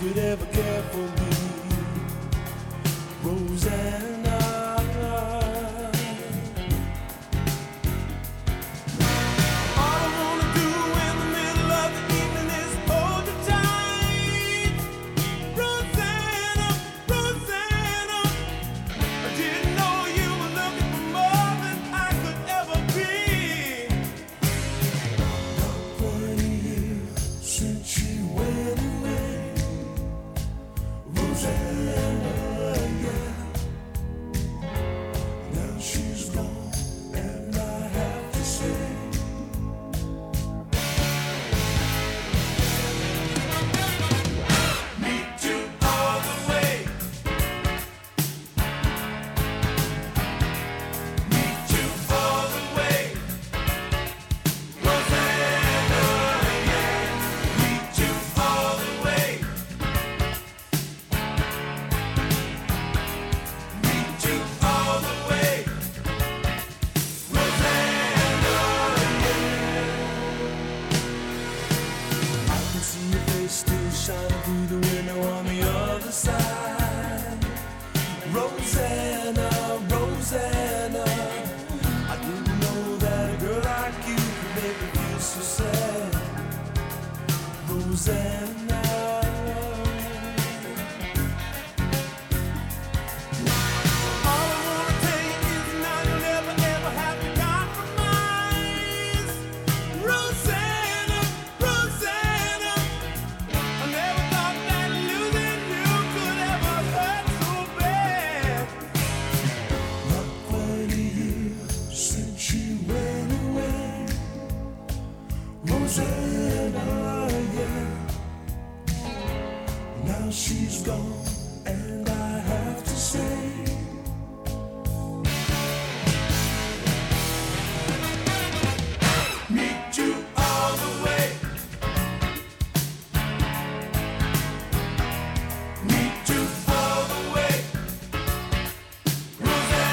could ever care for me, Rosanna. Meet you all the way, Rosanna.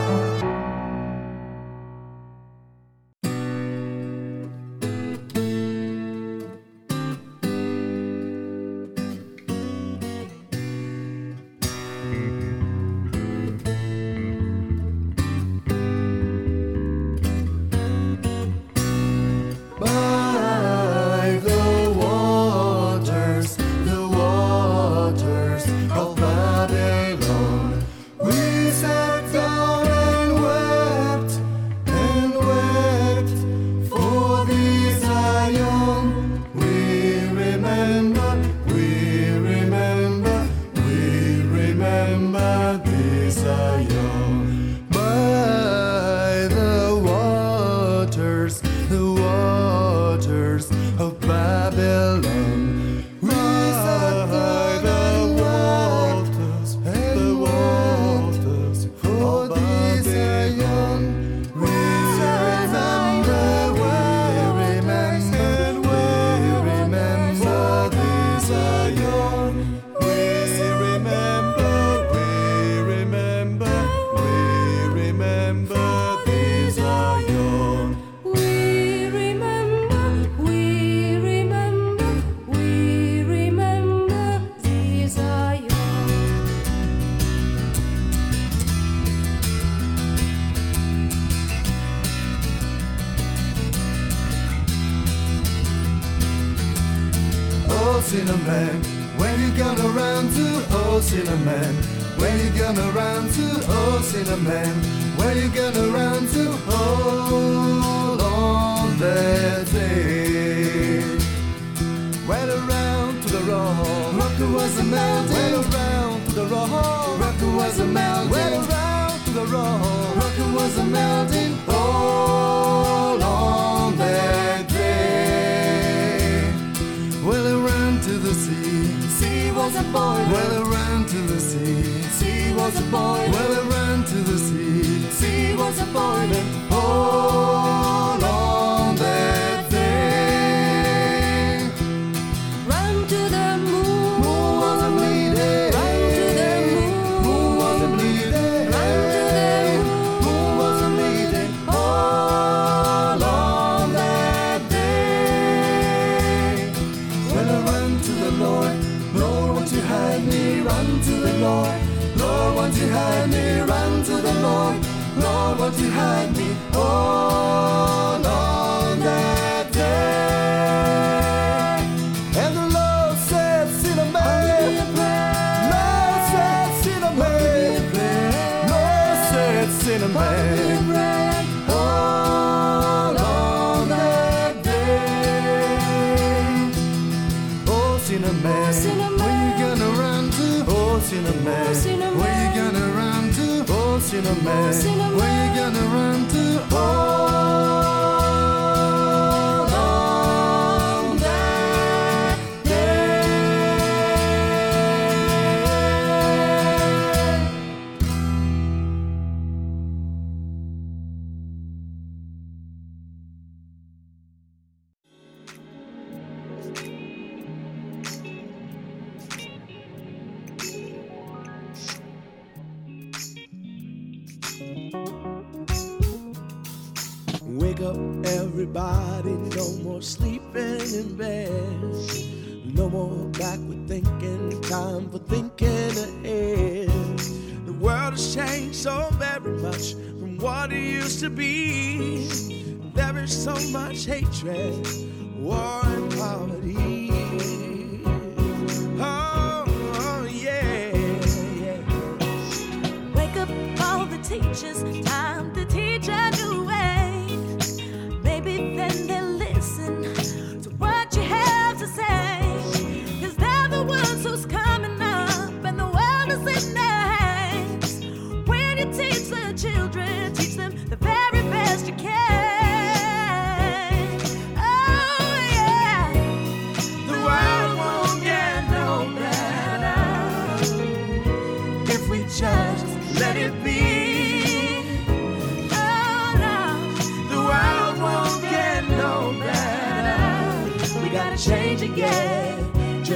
change again,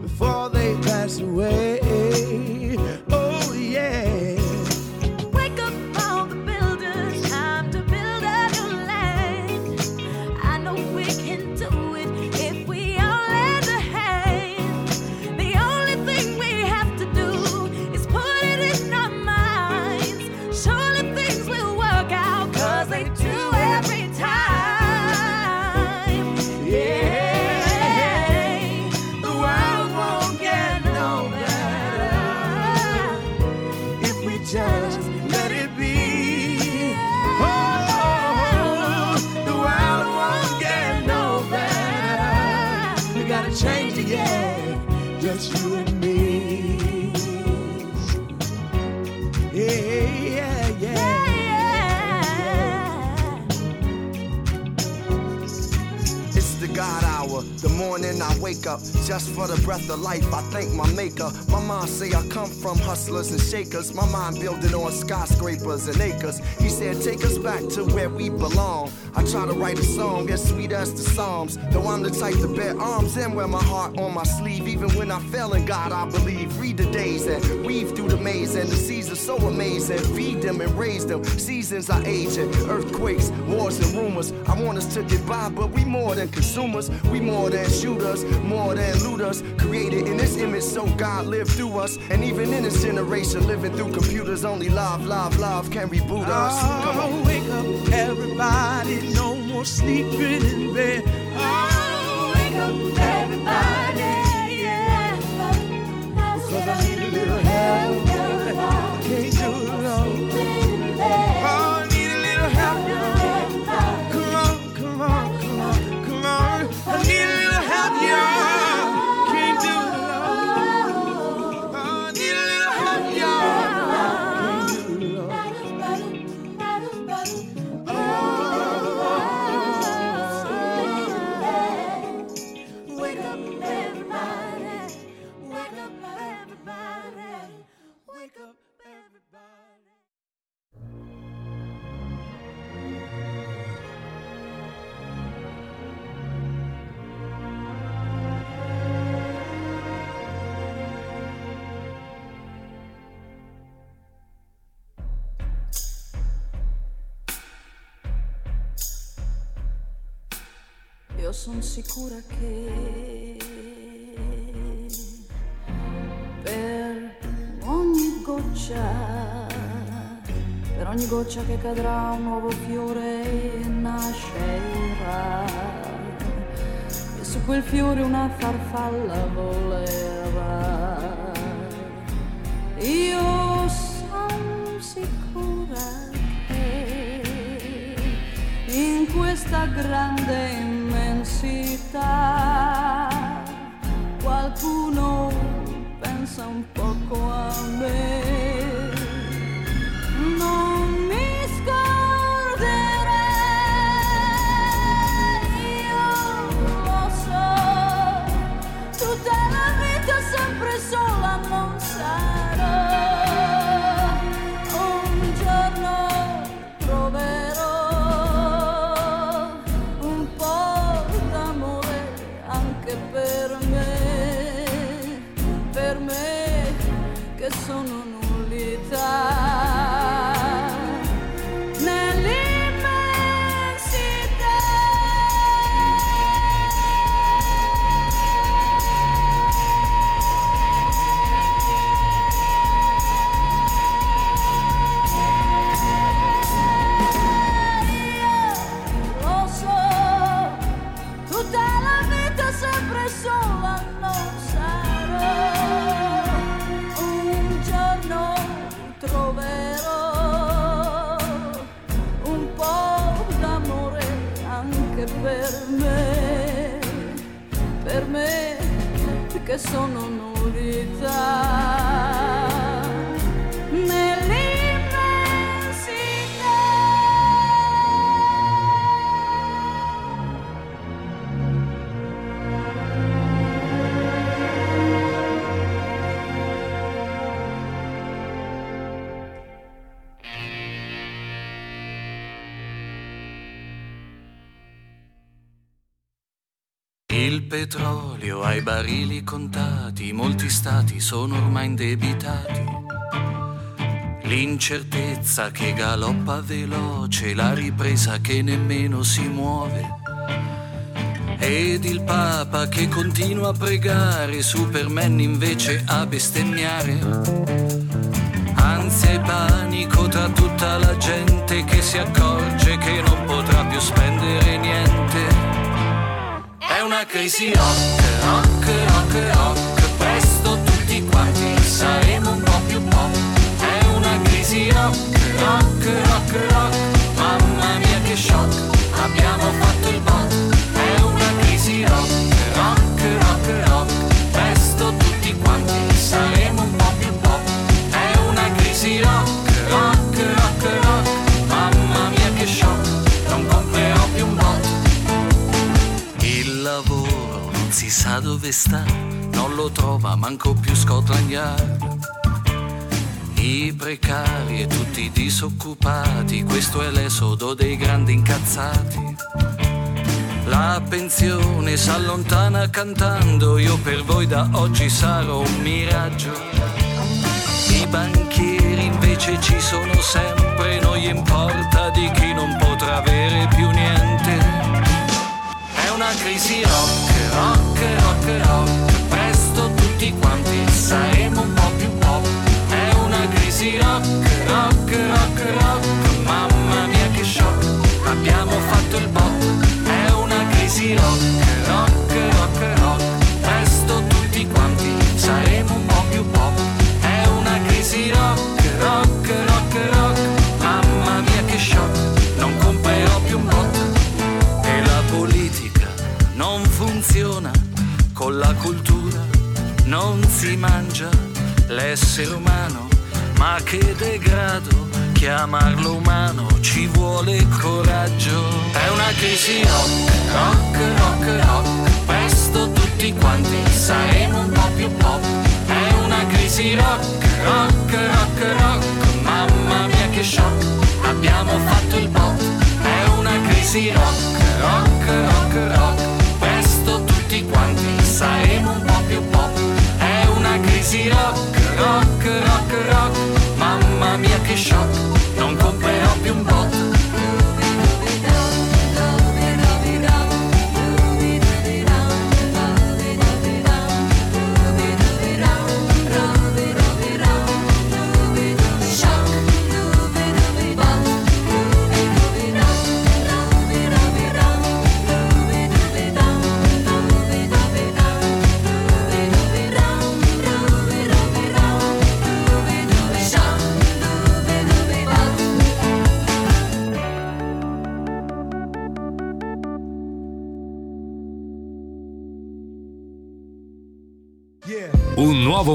before they pass away? Oh yeah. Wake up all the builders, time to build a new land. I know we can do it if we all lend a hand. The only thing we have to do is put it in our minds. Surely things will work out, cause they do every time. Yeah. Just let it be. Oh, the world won't get no better. We gotta change again, just you and me. Yeah, yeah, yeah. It's the God hour. The morning I wake up, just for the breath of life, I thank my maker. My mom say I come from hustlers and shakers. My mind building on skyscrapers and acres. He said take us back to where we belong. I try to write a song as sweet as the Psalms. Though I'm the type to bear arms and wear my heart on my sleeve. Even when I fail in God, I believe. Read the days and weave through the maze. And the seasons so amazing. Feed them and raise them. Seasons are aging. Earthquakes, wars and rumors. I want us to get by, but we more than consumers. We more than shooters, more than looters. Created in this image so God lived through us. And even in this generation living through computers, only love can reboot us. Come on. Oh, wake up everybody, no more sleeping in bed. Oh, wake up everybody, yeah. Because I need a little help, I can't do it alone. Oh, I need a little help. Come on, I need a little help, y'all. Io son sicura che per ogni goccia che cadrà un nuovo fiore nascerà, e su quel fiore una farfalla volerà. Io sono sicura che in questa grande immensità qualcuno pensa un poco a me. Non mi scorderei, io lo so, tutta la vita sempre sola non sarò, un giorno troverò un po' d'amore anche per me che sono nullità. Per me che sono nullità. Il petrolio ai barili contati, molti stati sono ormai indebitati. L'incertezza che galoppa veloce, la ripresa che nemmeno si muove. Ed il Papa che continua a pregare, Superman invece a bestemmiare. Ansia e panico tra tutta la gente che si accorge che non potrà più spendere niente. È una crisi rock, rock, rock, rock, presto tutti quanti saremo un po' più pop. È una crisi rock, rock, rock, rock, mamma mia che shock, abbiamo fatto il bot. È una crisi rock, rock, rock, rock, presto tutti quanti saremo un po' più pop. È una crisi rock, rock, rock, rock, mamma mia che shock, non comprerò più un bot. Il lavoro non si sa dove sta, non lo trova manco più Scotland Yard. I precari e tutti i disoccupati, questo è l'esodo dei grandi incazzati. La pensione s'allontana cantando, io per voi da oggi sarò un miraggio. I banchieri invece ci sono sempre, non gli importa di chi non potrà avere più niente. È una crisi rock, rock, rock, rock, presto tutti quanti saremo un po' più pop. Rock, rock, rock, rock, mamma mia che shock, abbiamo fatto il bot. È una crisi rock, rock, rock, rock, presto tutti quanti saremo un po' più pop. È una crisi rock, rock, rock, rock, mamma mia che shock, non comprerò più un bot. E la politica non funziona, con la cultura non si mangia l'essere umano. Ma che degrado, chiamarlo umano, ci vuole coraggio. È una crisi rock, rock, rock, rock, presto tutti quanti saremo un po' più pop. È una crisi rock, rock, rock, rock, mamma mia che shock, abbiamo fatto il pop. È una crisi rock, rock, rock, rock, presto tutti quanti saremo un po' più pop. È una crisi rock, rock, rock, rock, mamma mia che shock, non comprerò più un bot. Nuovo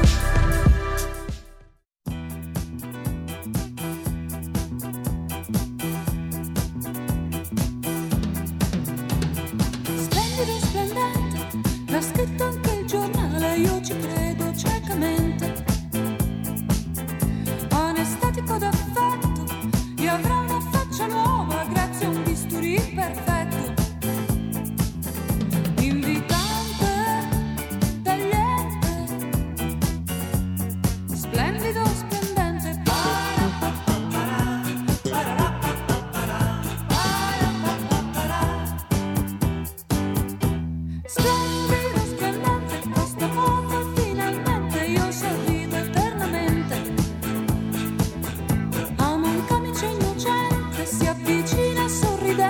Vicina sorridente.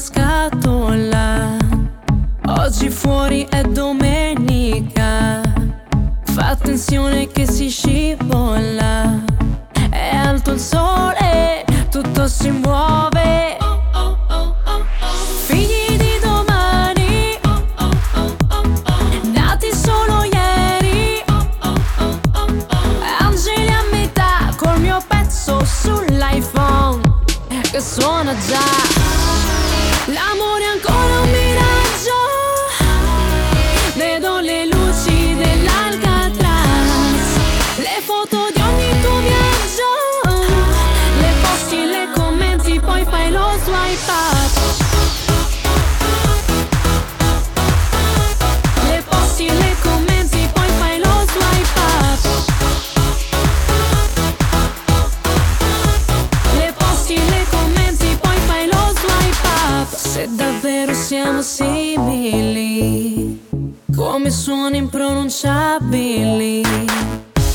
scatola. Oggi fuori è domenica, fa attenzione che si scivola. È alto il sole, tutto si muove. Figli di domani, nati solo ieri, angeli a metà col mio pezzo sull'iPhone che suona già. L'amore è ancora un miraggio, vedo le luci dell'Alcatraz, le foto di ogni tuo viaggio, le posti, le commenti, poi fai lo swipe up. Le posti, le commenti, poi fai lo swipe up. Le posti, le commenti, poi fai lo swipe up. Se davvero siamo simili, come suoni impronunciabili.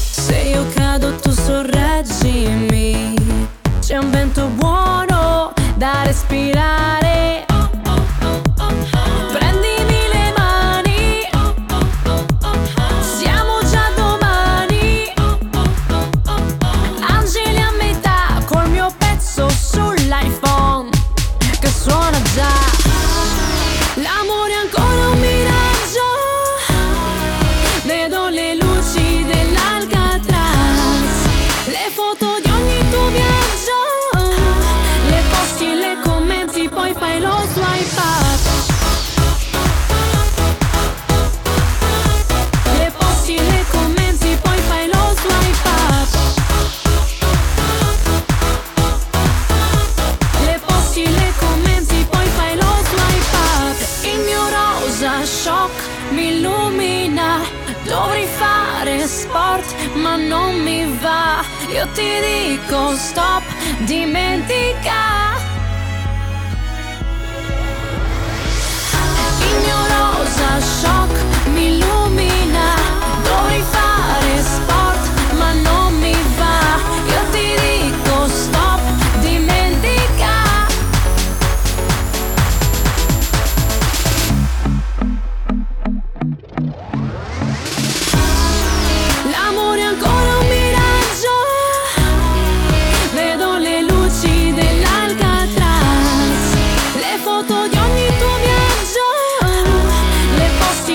Se io cado tu sorreggimi, c'è un vento buono da respirare. Prendimi le mani, siamo già domani. Angeli a metà col mio pezzo sull'iPhone che suona già. L'amore è ancora un miraggio, vedo le luci dell'Alcatraz, le foto di ogni tuo viaggio, le posti, le commenti, poi fai lo swipe up. Le posti, le commenti, poi fai lo swipe up. Le posti, le commenti, poi fai lo swipe up. Il mio rosa shock mi illumina, dovrei fare sport ma non mi va. Io ti dico stop, dimentica. Il mio rosa shock mi illumina, dovrei fare sport ma non mi va. Io ti dico stop, dimentica. L'amore è ancora un miraggio, vedo le luci dell'Alcatraz, le foto di ogni tuo viaggio, le posti,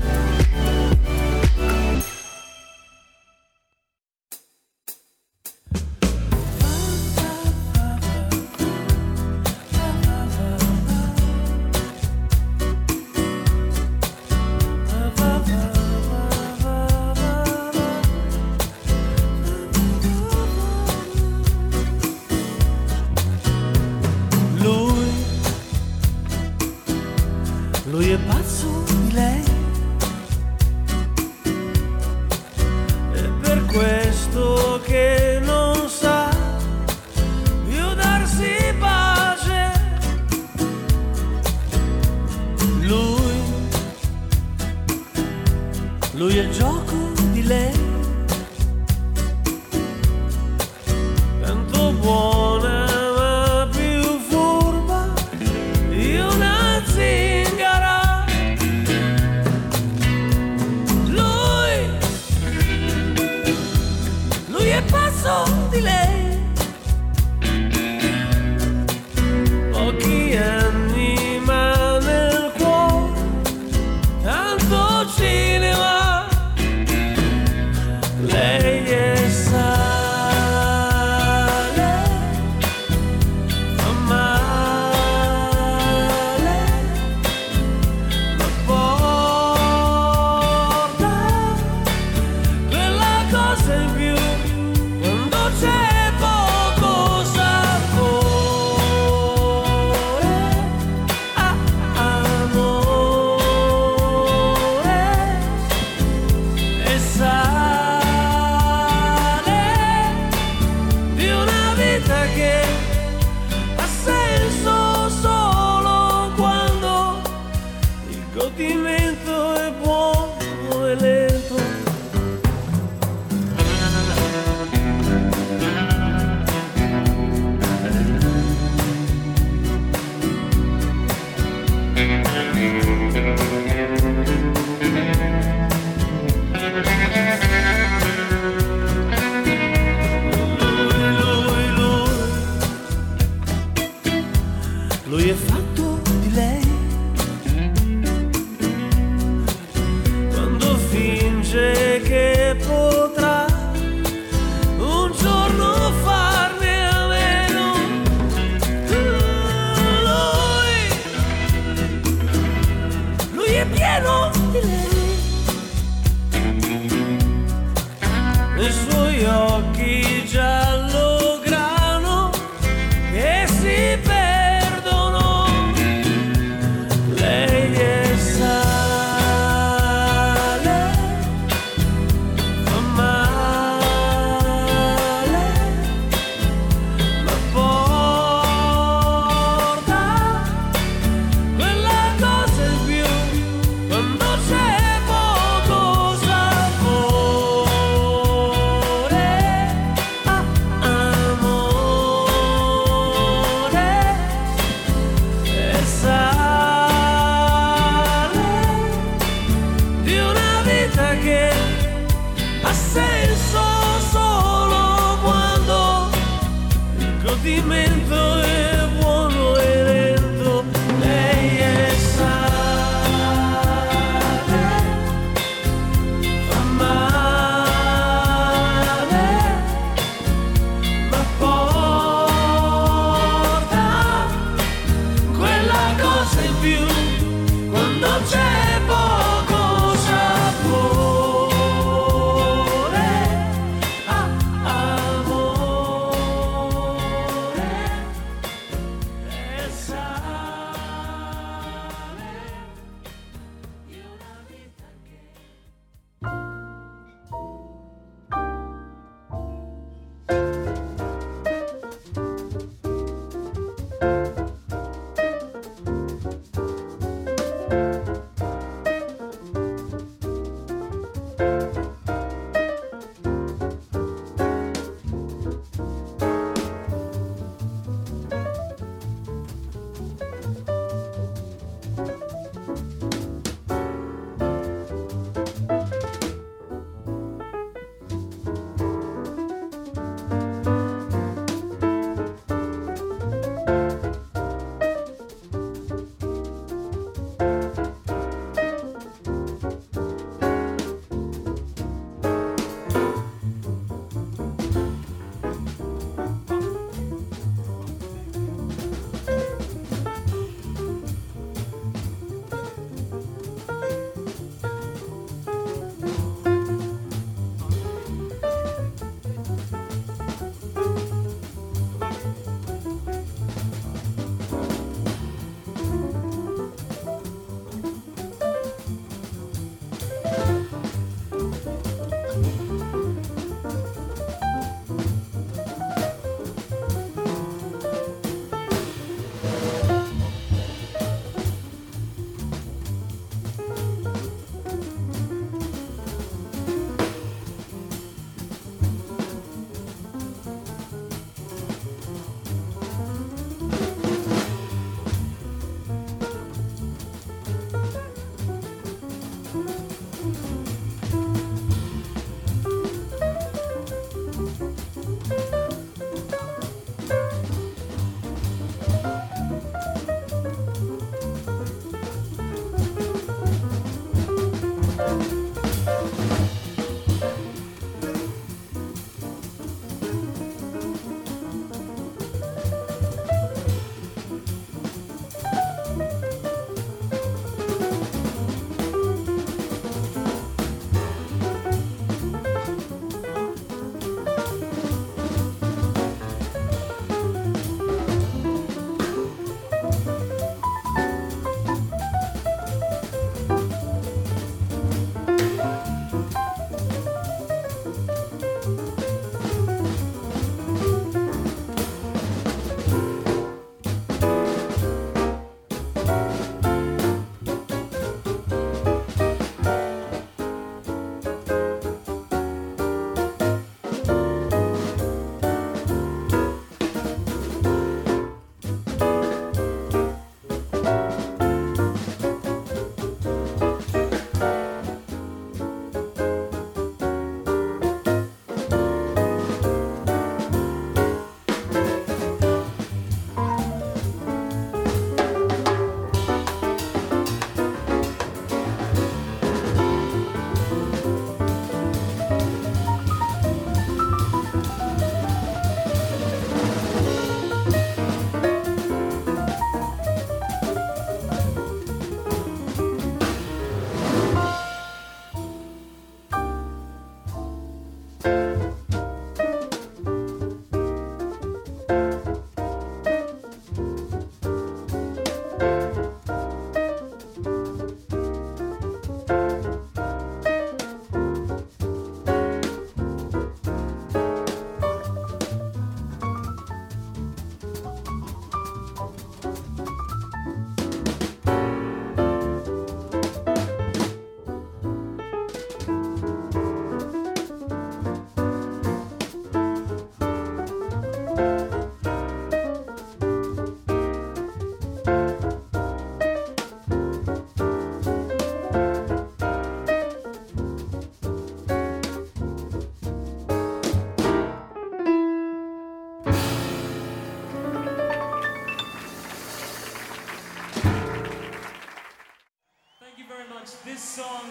This song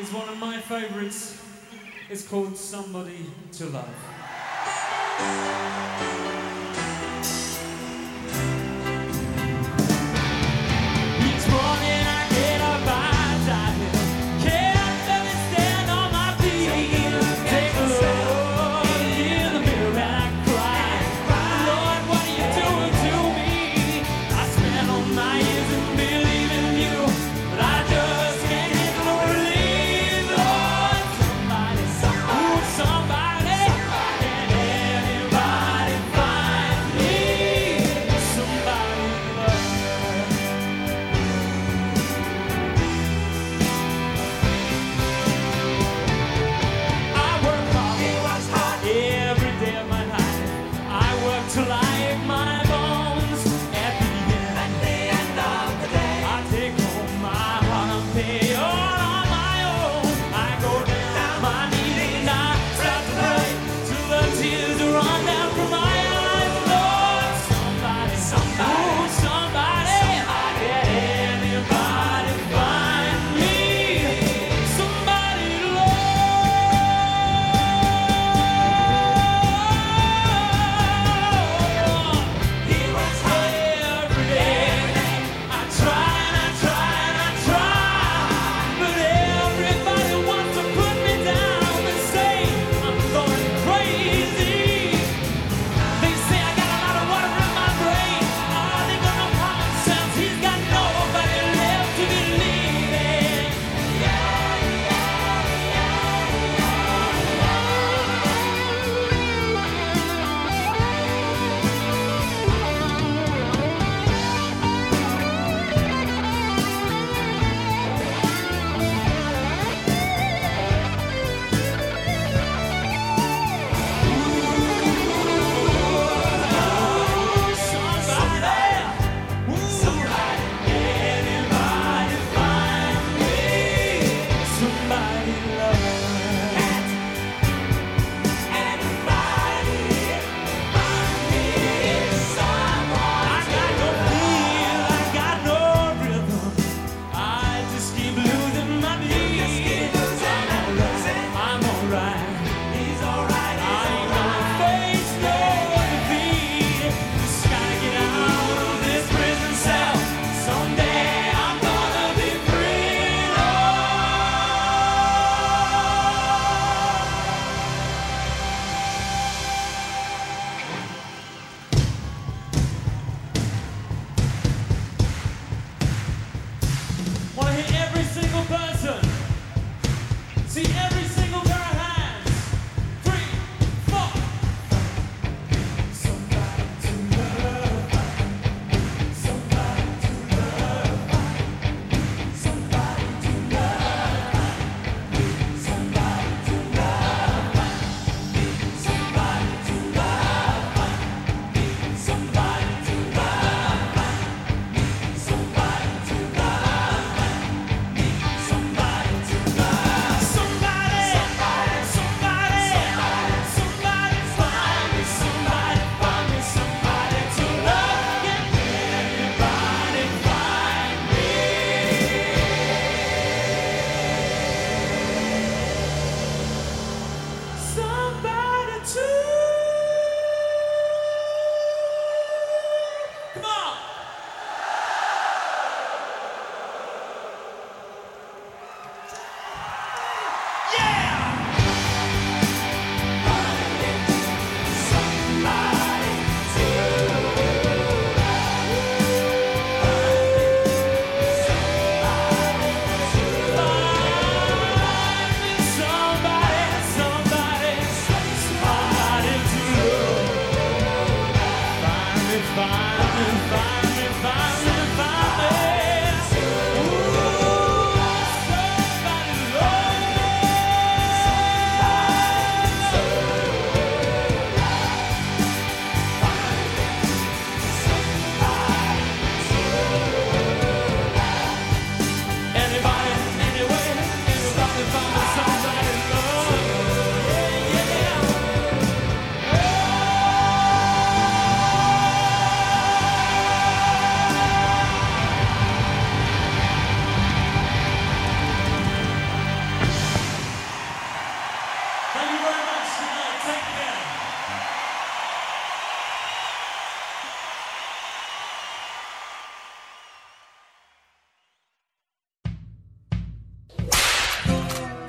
is one of my favorites. It's called Somebody to Love. Somebody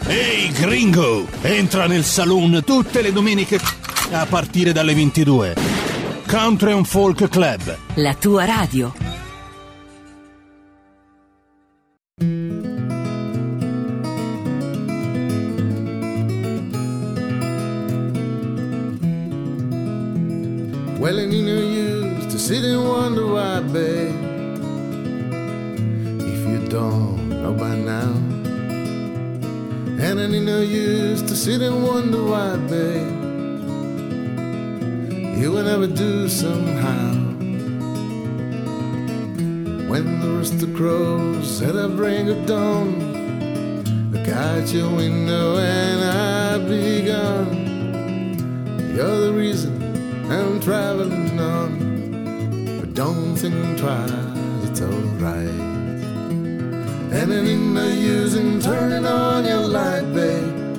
Ehi, gringo! Entra nel saloon tutte le domeniche a partire dalle 22. Country and Folk Club. La tua radio. Well, it ain't no use to sit and wonder why, babe. If you don't know by now. And it ain't no use to sit and wonder why, babe. You will never do somehow. When the rooster crows at the break of dawn, look out your window and I'll be gone. You're the reason I'm traveling on, but don't think twice, it's alright. And it ain't no use in turning on your light, babe.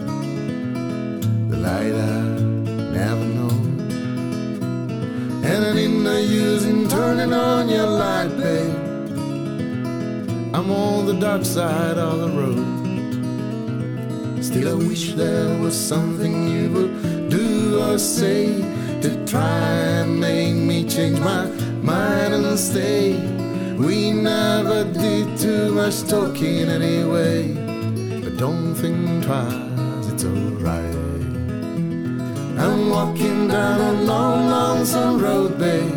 The light I never know. And it ain't no use in turning on your light, babe. I'm on the dark side of the road. Still I wish there was something you would do or say to try and make me change my mind and stay. We never did too much talking anyway, but don't think twice, it's alright. I'm walking down a long, lonesome road, babe,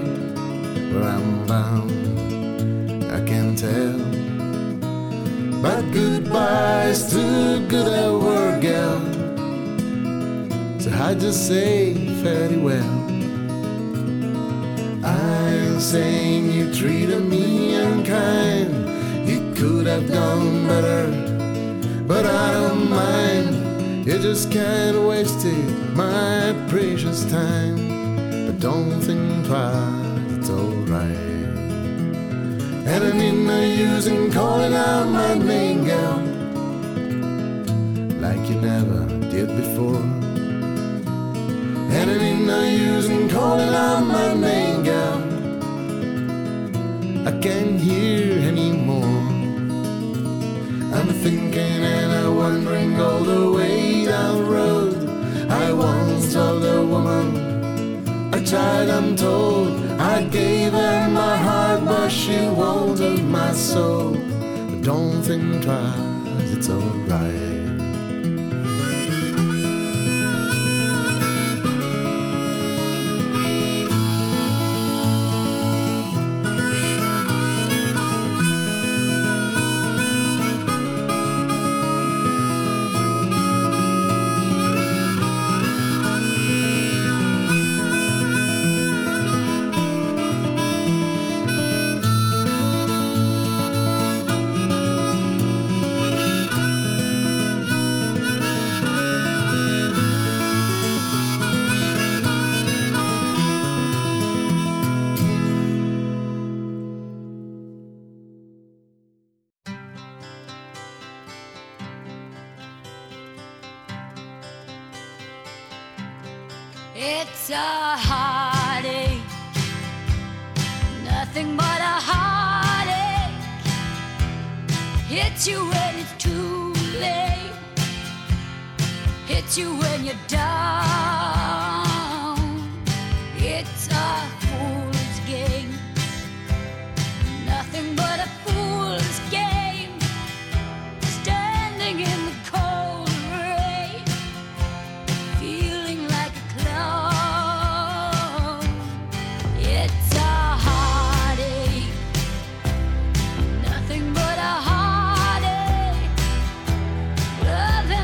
where I'm bound, I can tell. But goodbye is too good a word, girl, so I just say fairly well. I'm saying you treated me unkind. You could have done better, but I don't mind. You just kind of wasted my precious time, but don't think twice, it's alright. And it ain't no use in calling out my name, girl, like you never did before. And it ain't no use in calling out my name, girl, I can't hear anymore. I'm thinking and I'm wondering all the way down the road. I once loved a woman, a child I'm told. I gave her my heart, but she wanted my soul. But don't think twice, it's alright. It's a heartache, nothing but a heartache. Hits you when it's too late, hits you when you're down. It's a fool's game, nothing but a fool's game. Standing in the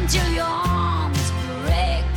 till your arms break.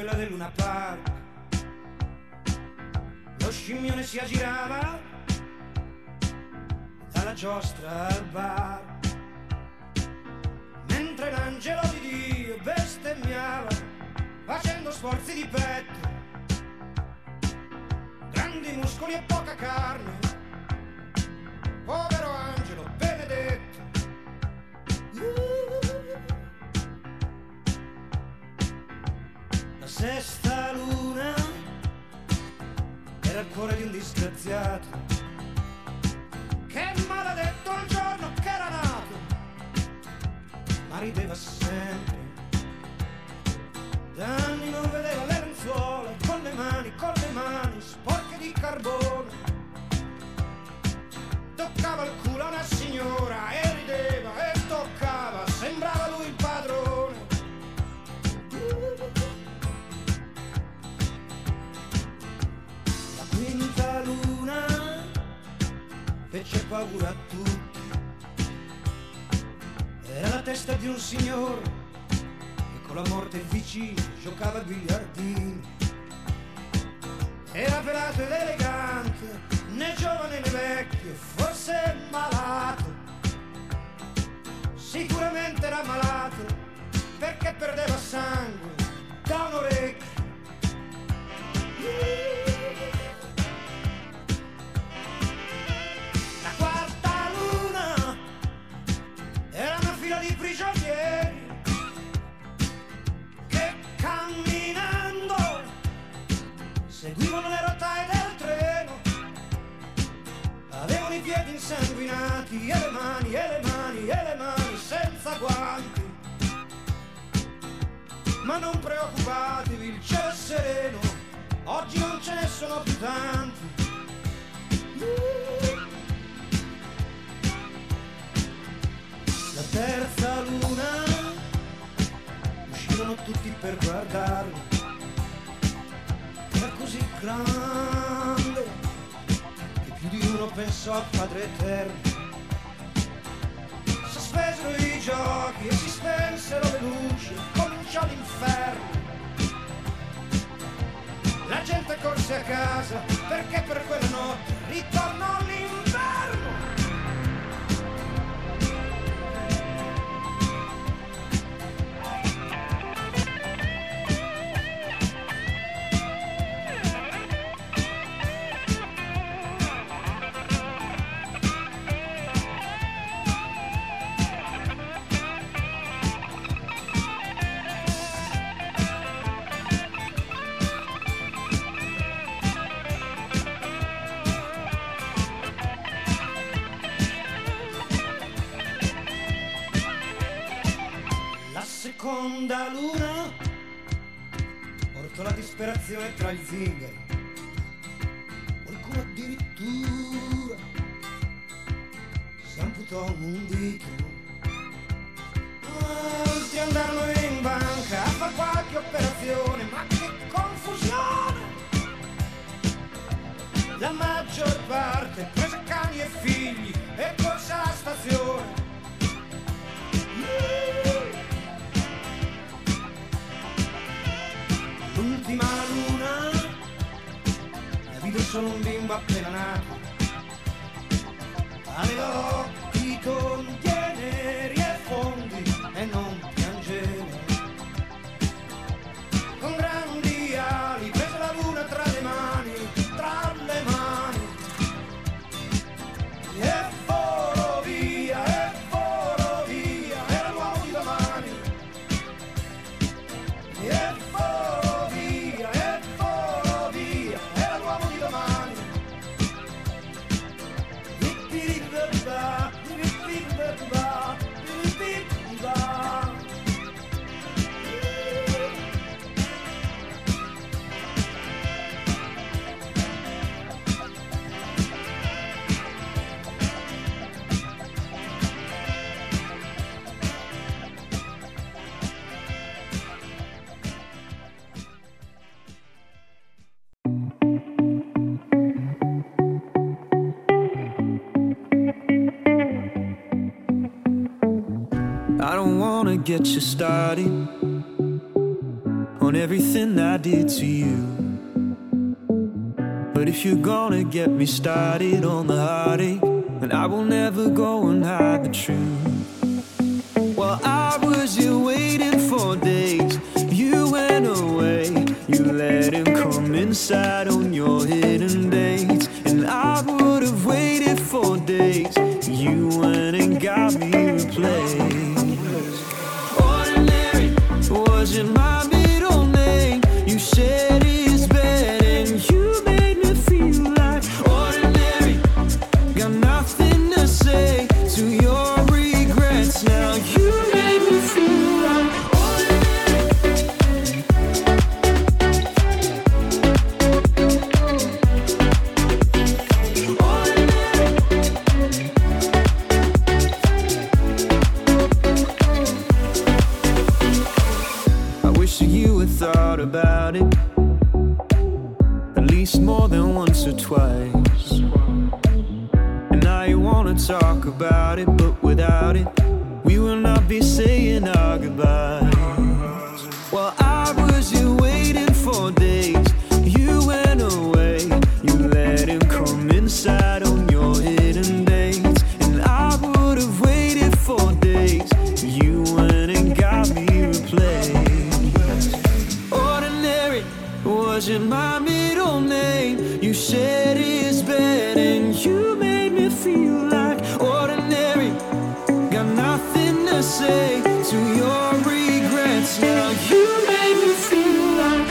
quella del Luna Park. Lo scimmione si aggirava dalla giostra al bar, mentre l'angelo di Dio bestemmiava facendo sforzi di petto, grandi muscoli e poca carne. Povero angelo benedetto. La sesta luna era il cuore di un disgraziato, che maledetto il giorno che era nato, ma rideva sempre. Da anni non vedeva le lenzuola, con le mani sporche di carbone. Toccava il culo a una signora e rideva e toccava, sembrava lui il padrone. La quinta luna fece paura a tutti. Era la testa di un signore che con la morte vicina giocava a biliardino. Era velato ed elegante, né giovane né vecchio, forse malato. Sicuramente era malato, perché perdeva sangue da un orecchio. La quarta luna era una fila di prigionieri che camminando seguivano le rotaie del treno. Avevano i piedi insanguinati e le mani, e le mani, e le mani senza guanti. Ma non preoccupatevi, il cielo è sereno, oggi non ce ne sono più tanti. La terza luna uscirono tutti per guardarlo, era così grande. Più di uno pensò a Padre Eterno. Sospesero i giochi e si spensero le luci, cominciò l'inferno. La gente corse a casa perché per quella notte ritornò l'inverno. Seconda luna portò la disperazione tra gli zingari, qualcuno addirittura si amputò un dito. Molti andarono in banca a far qualche operazione, ma che confusione! La maggior parte prese cani e figli e corse alla stazione. L'ultima luna la vide solo un bimbo appena nato, aveva occhi tondi e neri e fondi e non piangeva. Con grandi ali prese la luna tra le mani e volò via, e volò via, era l'uomo di domani. E get you started on everything I did to you. But if you're gonna get me started on the heartache, then I will never go and hide the truth. While I was here waiting for days, you went away. You let him come inside on your hidden dates. And I would have waited for days, you went and got me replaced. In my middle name, you said it's bad, and you made me feel like ordinary. Got nothing to say to your regrets. Now you made me feel like about it, at least more than once or twice. And now you wanna talk about it, but without it, we will not be saying our goodbyes. While I was here waiting for days, you went away. You let him come inside on your hidden dates, and I would have waited for days. You went and got me replaced. In my middle name, you said it's bad, and you made me feel like ordinary. Got nothing to say to your regrets. Now you made me feel like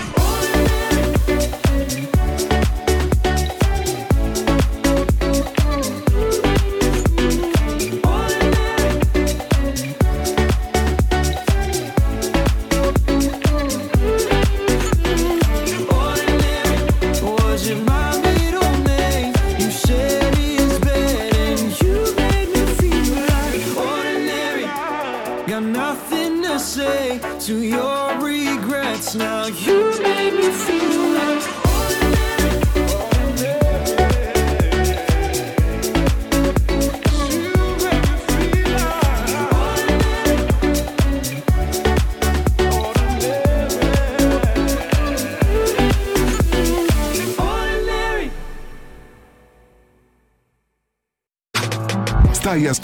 to your regrets. Now you made me feel like stai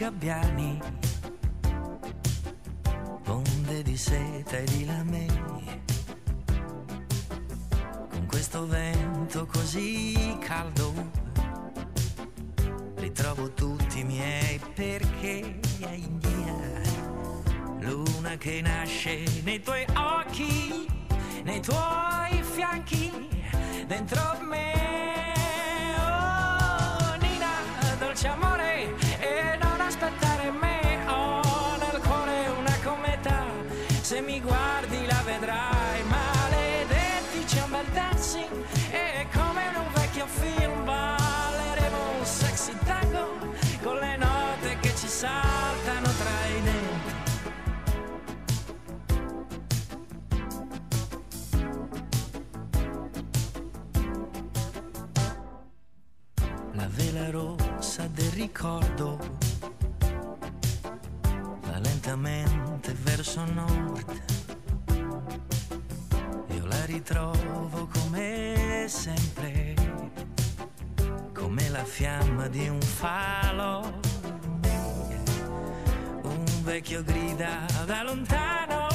gabbiani, onde di seta e di lamenti. Con questo vento così caldo ritrovo tutti i miei perché, mia luna che nasce nei tuoi occhi, nei tuoi fianchi, dentro me. Oh Nina, dolce amore, e non aspettare me, ho nel cuore una cometa, se mi guardi la vedrai, maledetti c'è un bel dancing, e come in un vecchio film balleremo un sexy tango, con le note che ci saltano tra i denti. La vela rossa del ricordo va lentamente verso nord. Io la ritrovo come sempre, come la fiamma di un falò. Un vecchio grida da lontano,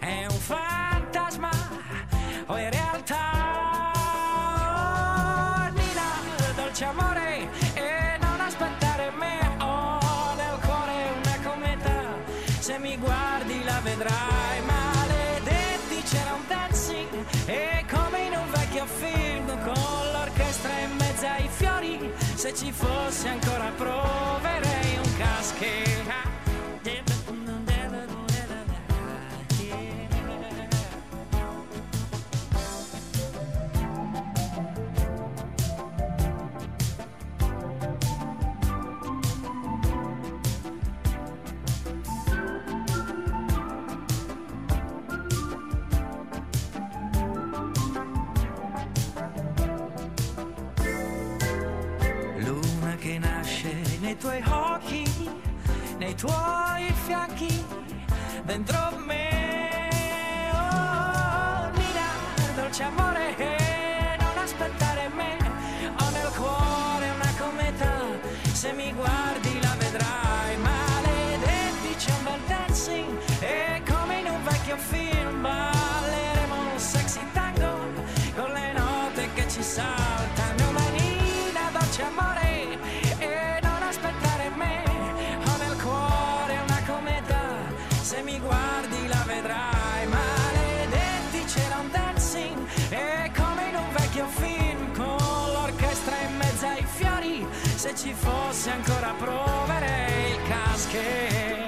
è un fantasma o è realtà? Amore, e non aspettare me, ho nel cuore una cometa, se mi guardi la vedrai, maledetti c'era un dancing, e come in un vecchio film con l'orchestra in mezzo ai fiori, se ci fosse ancora proverei un caschetto. Nei tuoi occhi, nei tuoi fianchi, dentro me. Oh Nina, dolce amore, non aspettare me, ho nel cuore una cometa, se mi guardi la vedrai, maledetti c'è un bel dancing, e come in un vecchio film balleremo un sexy tango, con le note che ci saltano. Ma Nina, dolce amore, se mi guardi la vedrai, maledetti c'era un dancing, e come in un vecchio film con l'orchestra in mezzo ai fiori, se ci fosse ancora proverei il caschetto.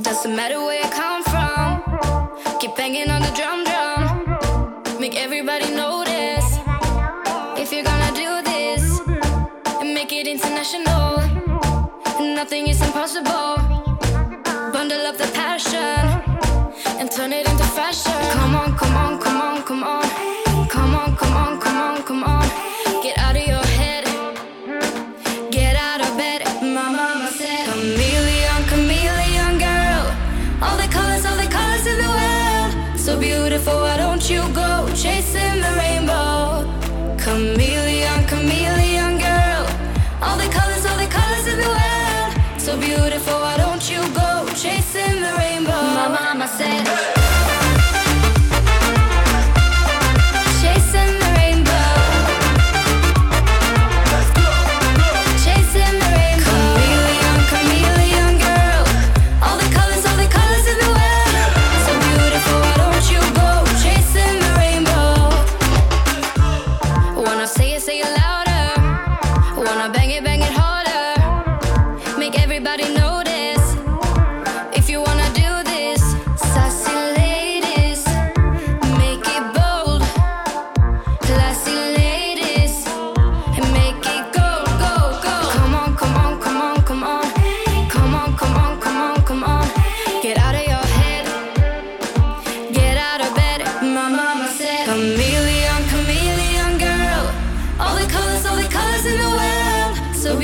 Doesn't matter where I come from, keep banging on the drum, drum, make everybody notice, if you're gonna do this, and make it international, nothing is impossible, bundle up the passion, and turn it into fashion, come on, come on, come on, come on, come on, come on, come on, come on, get out of your head, get out of bed, my mama said, chameleon, chameleon girl. All the colors in the world, so beautiful, why don't you go chasing the rainbow? Chameleon, chameleon girl, all the colors in the world, so beautiful, why don't you go chasing the rainbow? My mama said, hey! Bang it harder, make everybody notice.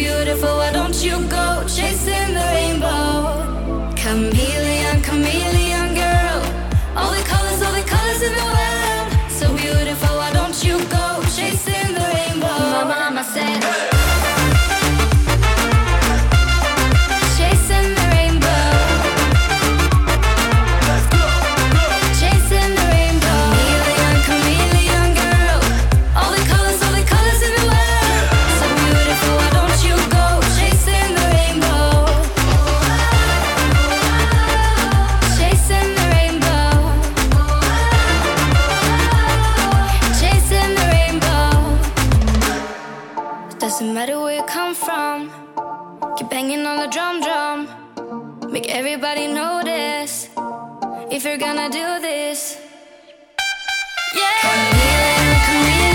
beautiful, why don't you go chasing the rainbow? Chameleon, chameleon girl, all the colors in the world. So beautiful, why don't you go chasing the rainbow? My mama said, hey. Doesn't matter where you come from, keep banging on the drum, drum. Make everybody notice if you're gonna do this. Yeah. Chameleon, chameleon.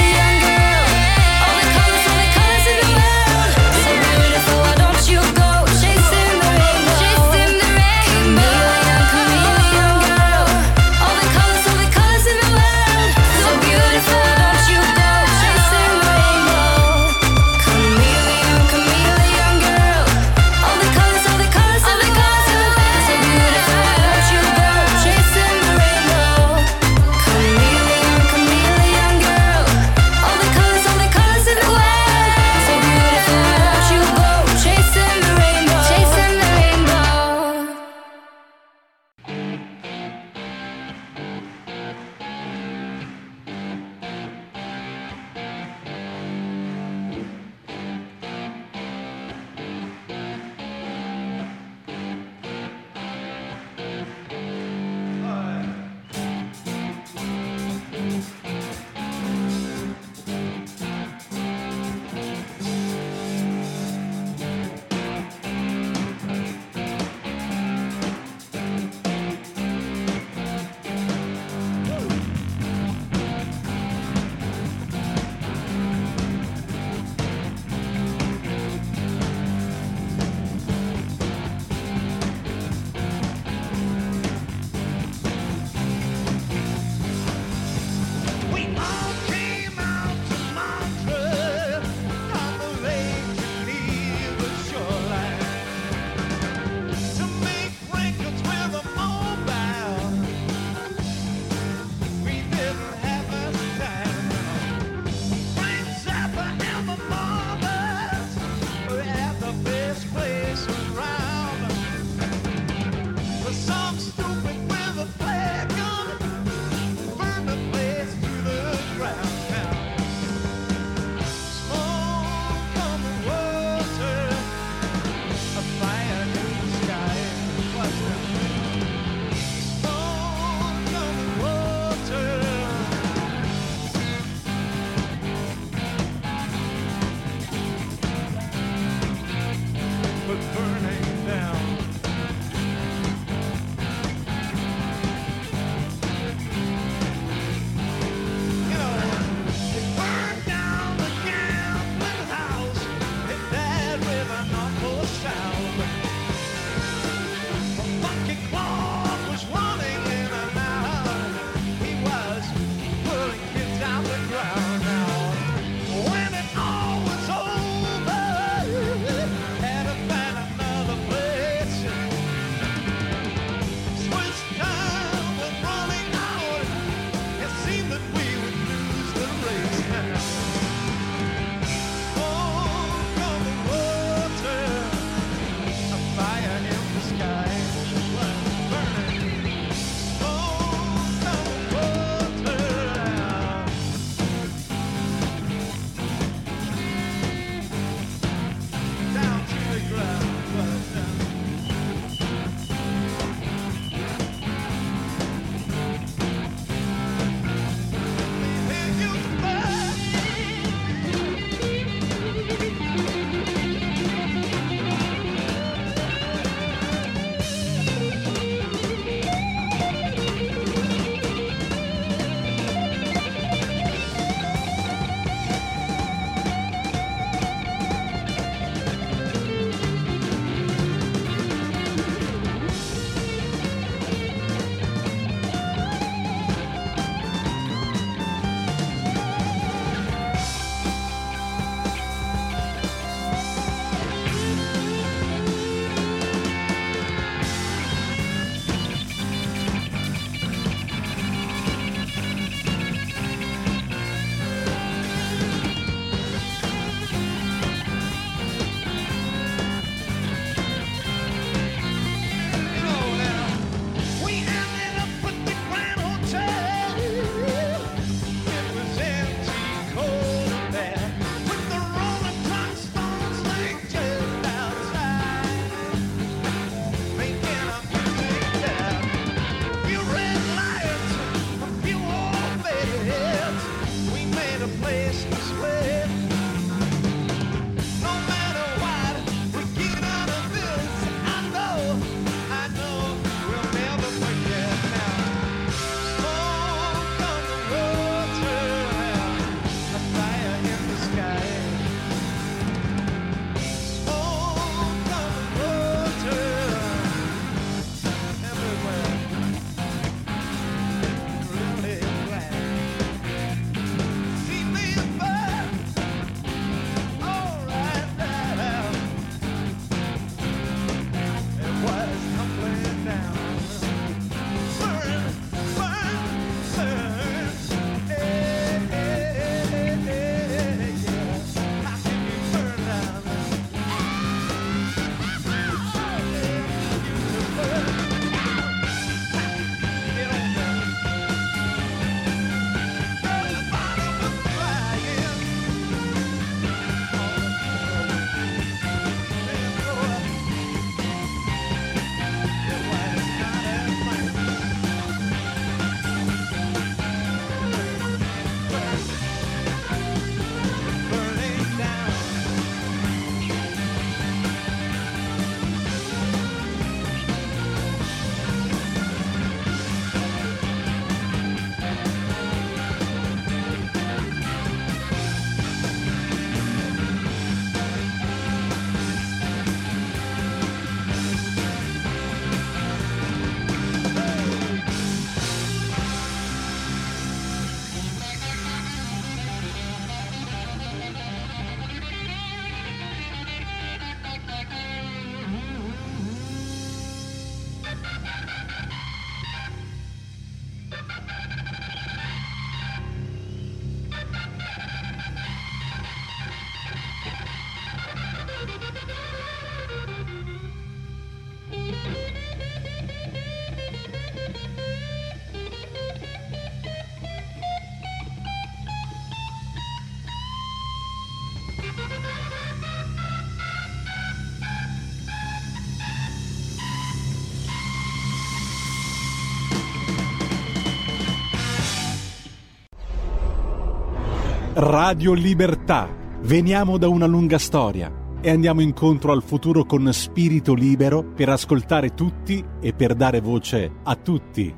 Radio Libertà. Veniamo da una lunga storia e andiamo incontro al futuro con spirito libero per ascoltare tutti e per dare voce a tutti.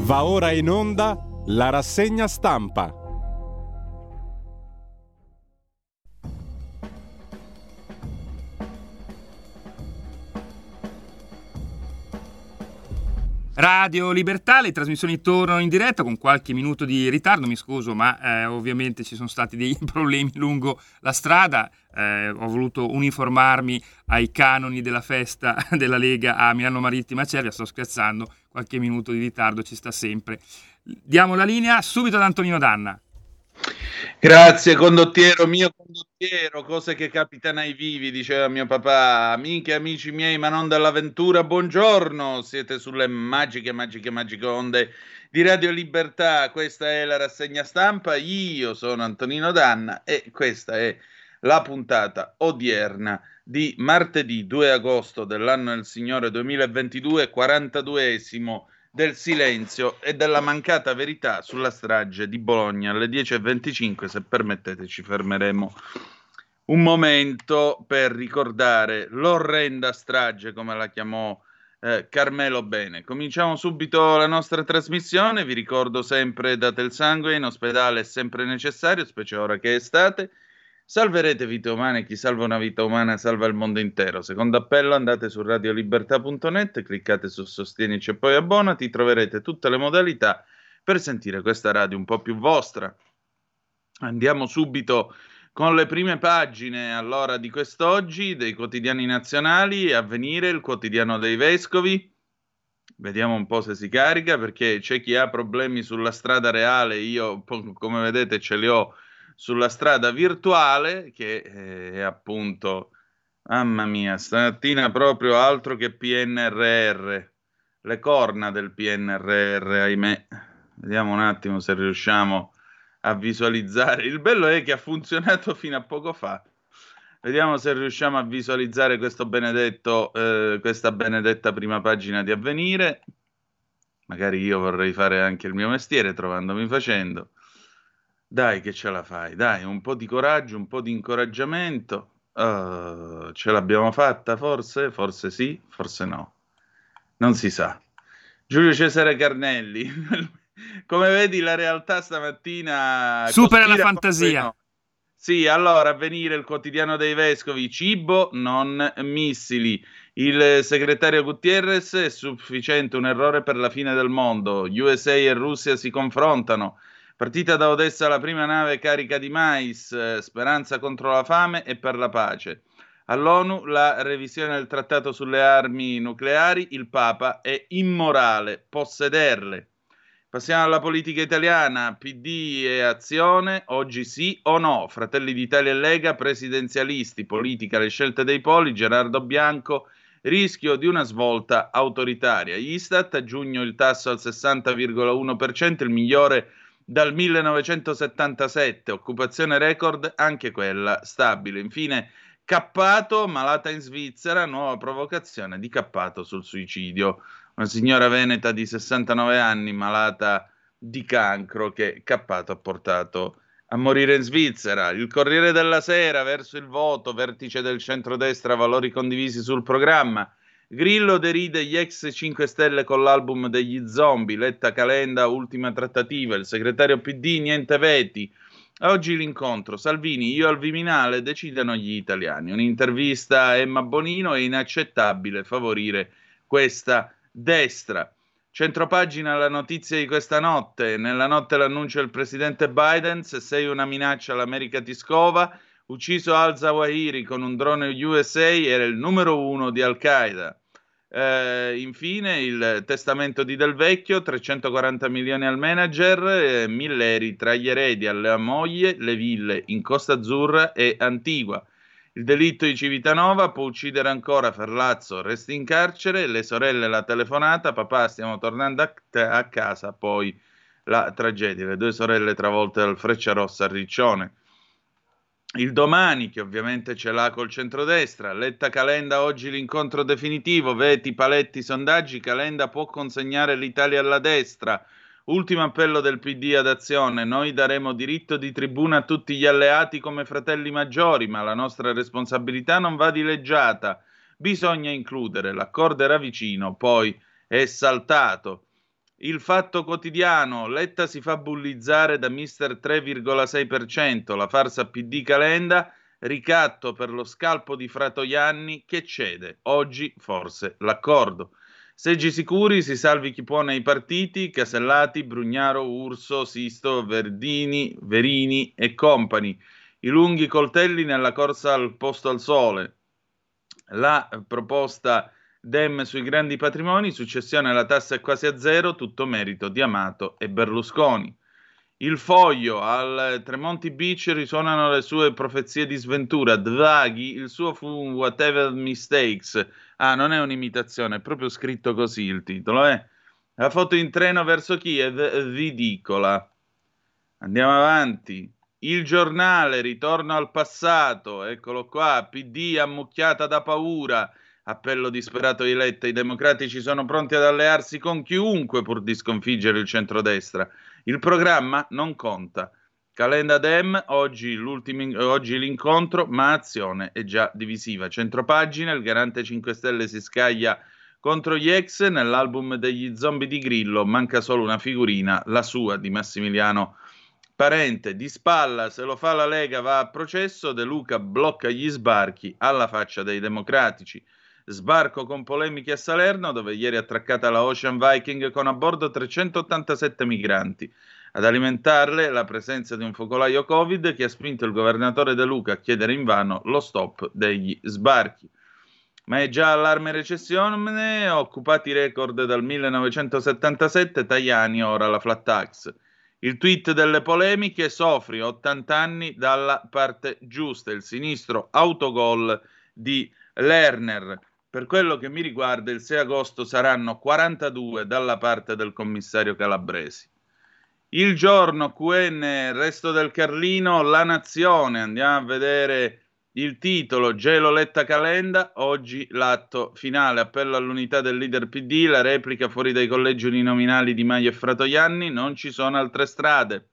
Va ora in onda la rassegna stampa. Radio Libertà, le trasmissioni tornano in diretta con qualche minuto di ritardo, mi scuso, ma ovviamente ci sono stati dei problemi lungo la strada. Ho voluto uniformarmi ai canoni della festa della Lega a Milano Marittima Cervia, sto scherzando, qualche minuto di ritardo ci sta sempre. Diamo la linea subito ad Antonino Danna. Grazie condottiero, mio condottiero, cose che capitano ai vivi, diceva mio papà. Amiche, amici miei, ma non dall'avventura, buongiorno, siete sulle magiche onde di Radio Libertà, questa è la rassegna stampa, io sono Antonino Danna e questa è la puntata odierna di martedì 2 agosto dell'anno del Signore 2022, 42esimo del silenzio e della mancata verità sulla strage di Bologna. Alle 10:25, se permettete, ci fermeremo un momento per ricordare l'orrenda strage, come la chiamò Carmelo Bene. Cominciamo subito la nostra trasmissione, vi ricordo sempre date il sangue, in ospedale è sempre necessario, specie ora che è estate. Salverete vite umane, chi salva una vita umana salva il mondo intero. Secondo appello, andate su radiolibertà.net, cliccate su Sostienici e poi abbonati, troverete tutte le modalità per sentire questa radio un po' più vostra. Andiamo subito con le prime pagine all'ora di quest'oggi dei quotidiani nazionali. Avvenire, il quotidiano dei vescovi. Vediamo un po' se si carica, perché c'è chi ha problemi sulla strada reale, io come vedete ce li ho sulla strada virtuale, che è appunto, mamma mia, stamattina proprio altro che PNRR, le corna del PNRR, ahimè. Vediamo un attimo se riusciamo a visualizzare, il bello è che ha funzionato fino a poco fa, vediamo se riusciamo a visualizzare questo benedetto, questa benedetta prima pagina di Avvenire. Magari io vorrei fare anche il mio mestiere trovandomi facendo. Dai che ce la fai, dai, un po' di coraggio, un po' di incoraggiamento, ce l'abbiamo fatta forse, forse sì, forse no, non si sa. Giulio Cesare Carnelli, come vedi la realtà stamattina supera la fantasia. No. Sì, allora, Avvenire, il quotidiano dei vescovi, cibo, non missili. Il segretario Guterres, è sufficiente un errore per la fine del mondo, USA e Russia si confrontano. Partita da Odessa la prima nave carica di mais, speranza contro la fame e per la pace. All'ONU la revisione del trattato sulle armi nucleari, il Papa è immorale possederle. Passiamo alla politica italiana, PD e Azione, oggi sì o no? Fratelli d'Italia e Lega, presidenzialisti, politica, le scelte dei poli, Gerardo Bianco, rischio di una svolta autoritaria. Istat, a giugno il tasso al 60,1%, il migliore dal 1977, occupazione record, anche quella stabile. Infine, Cappato, malata in Svizzera, nuova provocazione di Cappato sul suicidio. Una signora veneta di 69 anni, malata di cancro, che Cappato ha portato a morire in Svizzera. Il Corriere della Sera, verso il voto, vertice del centrodestra, valori condivisi sul programma. Grillo deride gli ex 5 Stelle con l'album degli zombie, Letta Calenda, ultima trattativa, il segretario PD, niente veti. Oggi l'incontro, Salvini, io al Viminale, decidono gli italiani. Un'intervista a Emma Bonino, è inaccettabile favorire questa destra. Centropagina, la notizia di questa notte, nella notte l'annuncio del presidente Biden, se sei una minaccia l'America ti scova. Ucciso al-Zawahiri con un drone USA, era il numero 1 di Al-Qaeda. Infine il testamento di Del Vecchio, 340 milioni al manager, Milleri tra gli eredi, alla moglie, le ville in Costa Azzurra e Antigua. Il delitto di Civitanova può uccidere ancora Ferlazzo, resti in carcere, le sorelle la telefonata, papà stiamo tornando a casa, poi la tragedia, le due sorelle travolte dal Frecciarossa a Riccione. il Domani, che ovviamente ce l'ha col centrodestra. Letta Calenda oggi l'incontro definitivo, veti, paletti, sondaggi, Calenda può consegnare l'Italia alla destra. Ultimo appello del PD ad Azione, noi daremo diritto di tribuna a tutti gli alleati come fratelli maggiori, ma la nostra responsabilità non va dileggiata, bisogna includere, l'accordo era vicino, poi è saltato. Il Fatto Quotidiano, Letta si fa bullizzare da mister 3,6%, la farsa PD Calenda, ricatto per lo scalpo di Fratoianni che cede, oggi forse l'accordo. Seggi sicuri, si salvi chi può nei partiti, Casellati, Brugnaro, Urso, Sisto, Verdini, Verini e compagni, i lunghi coltelli nella corsa al posto al sole, la proposta Dem sui grandi patrimoni, successione alla tassa è quasi a zero, tutto merito di Amato e Berlusconi. Il Foglio, al Tremonti Beach risuonano le sue profezie di sventura, Draghi, il suo fu un whatever mistakes, ah non è un'imitazione, è proprio scritto così il titolo, eh? La foto in treno verso Kiev, ridicola. Andiamo avanti. Il Giornale, ritorno al passato, eccolo qua, PD ammucchiata da paura, appello disperato di Letta, i democratici sono pronti ad allearsi con chiunque pur di sconfiggere il centrodestra. Il programma non conta. Calenda Dem, oggi l'incontro, ma Azione è già divisiva. Centropagina, il garante 5 Stelle si scaglia contro gli ex, nell'album degli zombie di Grillo manca solo una figurina, la sua di Massimiliano Parente. Di Spalla, se lo fa la Lega va a processo, De Luca blocca gli sbarchi alla faccia dei democratici. Sbarco con polemiche a Salerno, dove ieri è attraccata la Ocean Viking con a bordo 387 migranti. Ad alimentarle la presenza di un focolaio Covid che ha spinto il governatore De Luca a chiedere invano lo stop degli sbarchi. Ma è già allarme recessione, occupati record dal 1977, Tajani ora la flat tax. Il tweet delle polemiche, Sofri, 80 anni dalla parte giusta, il sinistro autogol di Lerner. Per quello che mi riguarda, il 6 agosto saranno 42 dalla parte del commissario Calabresi. Il Giorno, QN, Resto del Carlino, La Nazione. Andiamo a vedere il titolo, Gelo Letta Calenda, oggi l'atto finale, appello all'unità del leader PD, la replica fuori dai collegi uninominali di Maio e Fratoianni, non ci sono altre strade.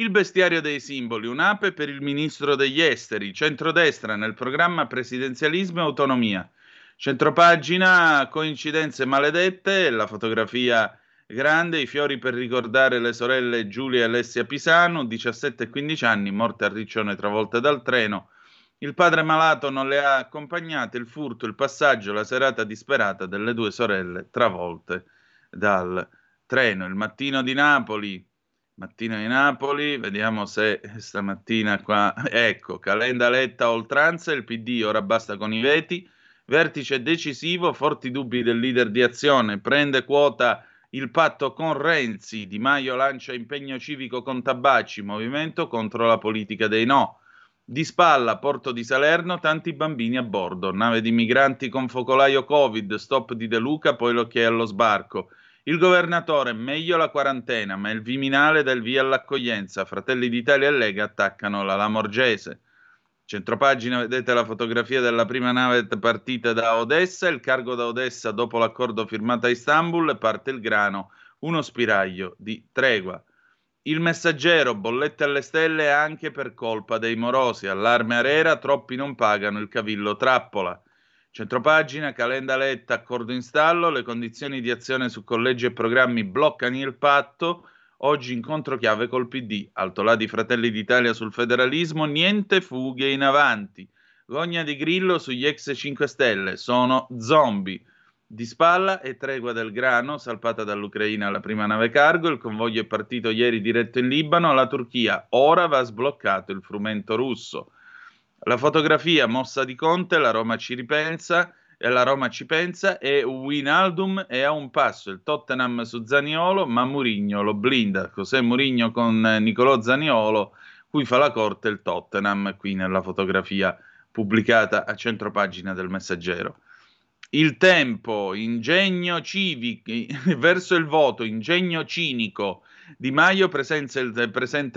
Il Bestiario dei simboli, un'ape per il ministro degli esteri, centrodestra nel programma presidenzialismo e autonomia, centropagina coincidenze maledette, la fotografia grande, i fiori per ricordare le sorelle Giulia e Alessia Pisano, 17 e 15 anni, morte a Riccione travolte dal treno, il padre malato non le ha accompagnate, il furto, il passaggio, la serata disperata delle due sorelle travolte dal treno. Il Mattino di Napoli. Mattino di Napoli, vediamo se stamattina qua, ecco, Calenda Letta oltranza, il PD ora basta con i veti, vertice decisivo, forti dubbi del leader di Azione, prende quota il patto con Renzi, Di Maio lancia impegno civico con Tabacci, movimento contro la politica dei no. Di Spalla, porto di Salerno, tanti bambini a bordo, nave di migranti con focolaio Covid, stop di De Luca, poi lo chiede allo sbarco. Il governatore, meglio la quarantena, ma il Viminale dà il via all'accoglienza. Fratelli d'Italia e Lega attaccano la Lamorgese. Centropagina, vedete la fotografia della prima nave partita da Odessa. Il cargo da Odessa, dopo l'accordo firmato a Istanbul, parte il grano, uno spiraglio di tregua. Il Messaggero, bollette alle stelle anche per colpa dei morosi. Allarme Arera, troppi non pagano il cavillo trappola. Centropagina, Calenda Letta, accordo in stallo, le condizioni di Azione su collegi e programmi bloccano il patto, oggi incontro chiave col PD, altolà di Fratelli d'Italia sul federalismo, niente fughe in avanti, gogna di Grillo sugli ex 5 Stelle, sono zombie, Di Spalla e tregua del grano, salpata dall'Ucraina la prima nave cargo, il convoglio è partito ieri diretto in Libano, alla Turchia, ora va sbloccato il frumento russo. La fotografia, mossa di Conte, la Roma ci ripensa, e Wijnaldum è a un passo, il Tottenham su Zaniolo, ma Mourinho lo blinda, José Mourinho con Nicolò Zaniolo, cui fa la corte il Tottenham, qui nella fotografia pubblicata a centropagina del Messaggero. Il tempo, ingegno civico, verso il voto, ingegno cinico. Di Maio presenta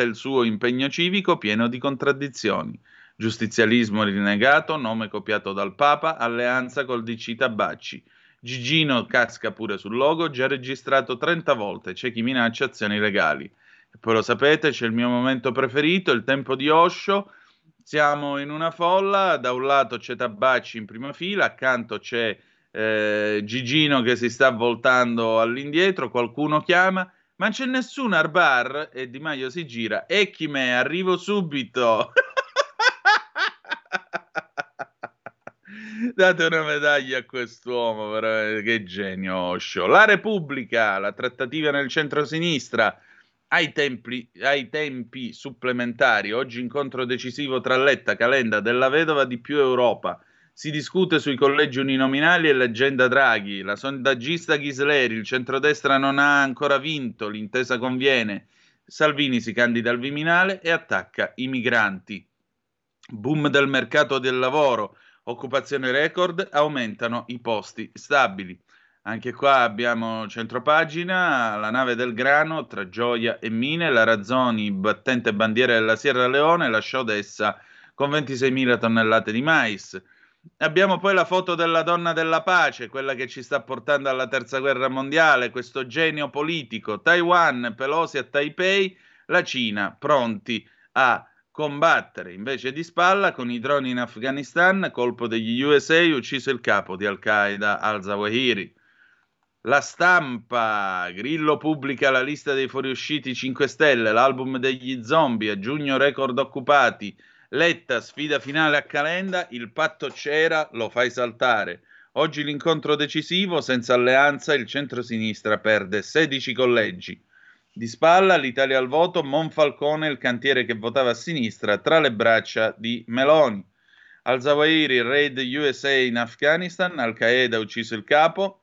il suo impegno civico pieno di contraddizioni. Giustizialismo rinnegato, nome copiato dal Papa, alleanza col DC Tabacci. Gigino casca pure sul logo, già registrato 30 volte, c'è chi minaccia azioni legali. E poi lo sapete, c'è il mio momento preferito, il tempo di Osho. Siamo in una folla, da un lato c'è Tabacci in prima fila, accanto c'è Gigino che si sta voltando all'indietro, qualcuno chiama, ma c'è nessuno al bar e Di Maio si gira, e chi me, arrivo subito! Date una medaglia a quest'uomo, veramente, che genio Osho! La Repubblica, la trattativa nel centro-sinistra, ai tempi supplementari, oggi incontro decisivo tra Letta, Calenda, Della Vedova, di più Europa. Si discute sui collegi uninominali e l'agenda Draghi. La sondaggista Ghisleri, il centrodestra non ha ancora vinto, l'intesa conviene. Salvini si candida al Viminale e attacca i migranti. Boom del mercato del lavoro, occupazione record, aumentano i posti stabili. Anche qua abbiamo centropagina, la nave del grano tra Gioia e Mine, la Razzoni, battente bandiera della Sierra Leone, lasciò Odessa con 26.000 tonnellate di mais. Abbiamo poi la foto della donna della pace, quella che ci sta portando alla terza guerra mondiale, questo genio politico. Taiwan, Pelosi a Taipei, la Cina pronti a combattere. Invece di spalla, con i droni in Afghanistan, colpo degli USA, ucciso il capo di Al-Qaeda, al-Zawahiri. La Stampa, Grillo pubblica la lista dei fuoriusciti 5 Stelle, l'album degli zombie, a giugno record occupati, Letta sfida finale a Calenda, il patto c'era, lo fai saltare. Oggi l'incontro decisivo, senza alleanza il centrosinistra perde 16 collegi. Di spalla l'Italia al voto, Monfalcone, il cantiere che votava a sinistra, tra le braccia di Meloni. Al-Zawahiri, raid USA in Afghanistan, Al-Qaeda ucciso il capo.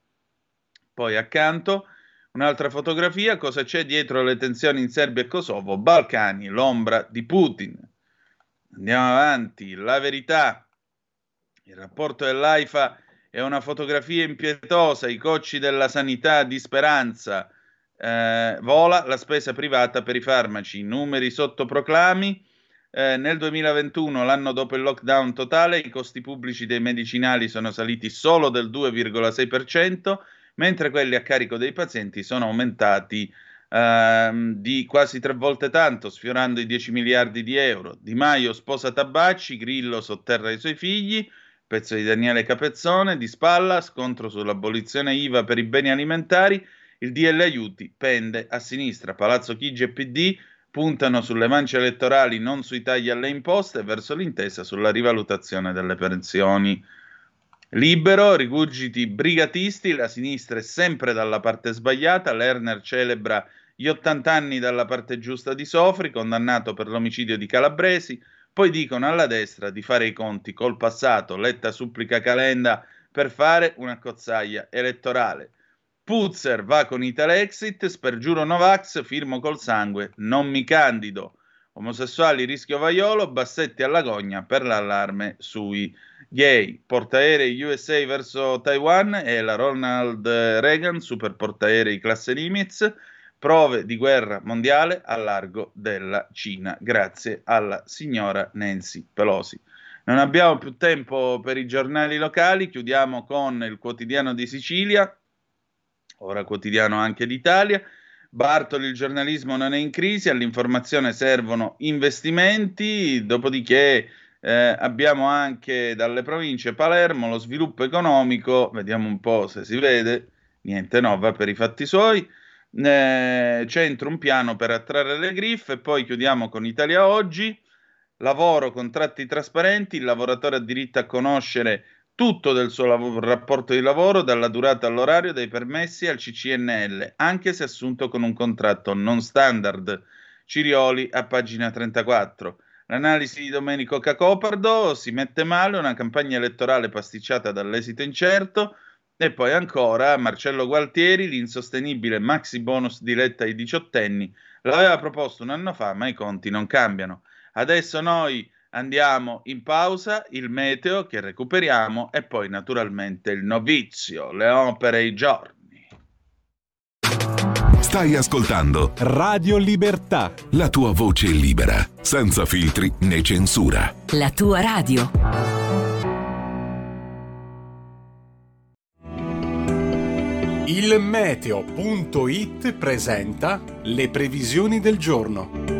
Poi accanto un'altra fotografia, cosa c'è dietro le tensioni in Serbia e Kosovo, Balcani, l'ombra di Putin. Andiamo avanti, La Verità, il rapporto dell'AIFA è una fotografia impietosa, i cocci della sanità di Speranza, vola la spesa privata per i farmaci, numeri sottoproclami, nel 2021, l'anno dopo il lockdown totale, i costi pubblici dei medicinali sono saliti solo del 2,6%, mentre quelli a carico dei pazienti sono aumentati di quasi 3 volte tanto, sfiorando i 10 miliardi di euro. Di Maio sposa Tabacci, Grillo sotterra i suoi figli, pezzo di Daniele Capezzone, di spalla, scontro sull'abolizione IVA per i beni alimentari, il DL aiuti pende a sinistra, Palazzo Chigi e PD puntano sulle mance elettorali, non sui tagli alle imposte, verso l'intesa sulla rivalutazione delle pensioni. Libero, rigurgiti brigatisti, la sinistra è sempre dalla parte sbagliata, Lerner celebra gli 80 anni dalla parte giusta di Sofri, condannato per l'omicidio di Calabresi, poi dicono alla destra di fare i conti col passato, Letta supplica Calenda per fare una cozzaglia elettorale. Puzzer va con Italexit, spergiuro Novax, firmo col sangue, non mi candido. Omosessuali rischio Vaiolo, Bassetti all'agonia per l'allarme sui gay. Portaerei USA verso Taiwan e la Ronald Reagan, superportaerei classe Nimitz, prove di guerra mondiale al largo della Cina, grazie alla signora Nancy Pelosi. Non abbiamo più tempo per i giornali locali, chiudiamo con il Quotidiano di Sicilia, ora Quotidiano anche d'Italia. Bartoli, il giornalismo non è in crisi, all'informazione servono investimenti, dopodiché abbiamo anche dalle province Palermo, lo sviluppo economico, vediamo un po' se si vede, niente, no, va per i fatti suoi, centro un piano per attrarre le griffe, poi chiudiamo con Italia Oggi, lavoro, contratti trasparenti, il lavoratore ha diritto a conoscere tutto del suo rapporto di lavoro, dalla durata all'orario, dai permessi al CCNL, anche se assunto con un contratto non standard. Cirioli a pagina 34. L'analisi di Domenico Cacopardo, si mette male, una campagna elettorale pasticciata dall'esito incerto, e poi ancora Marcello Gualtieri, l'insostenibile maxi bonus di Letta ai diciottenni, l'aveva proposto un anno fa, ma i conti non cambiano. Adesso noi Andiamo in pausa, il meteo che recuperiamo e poi naturalmente il novizio, le opere e i giorni. Stai ascoltando Radio Libertà, la tua voce libera, senza filtri né censura. La tua radio. Il meteo.it presenta le previsioni del giorno.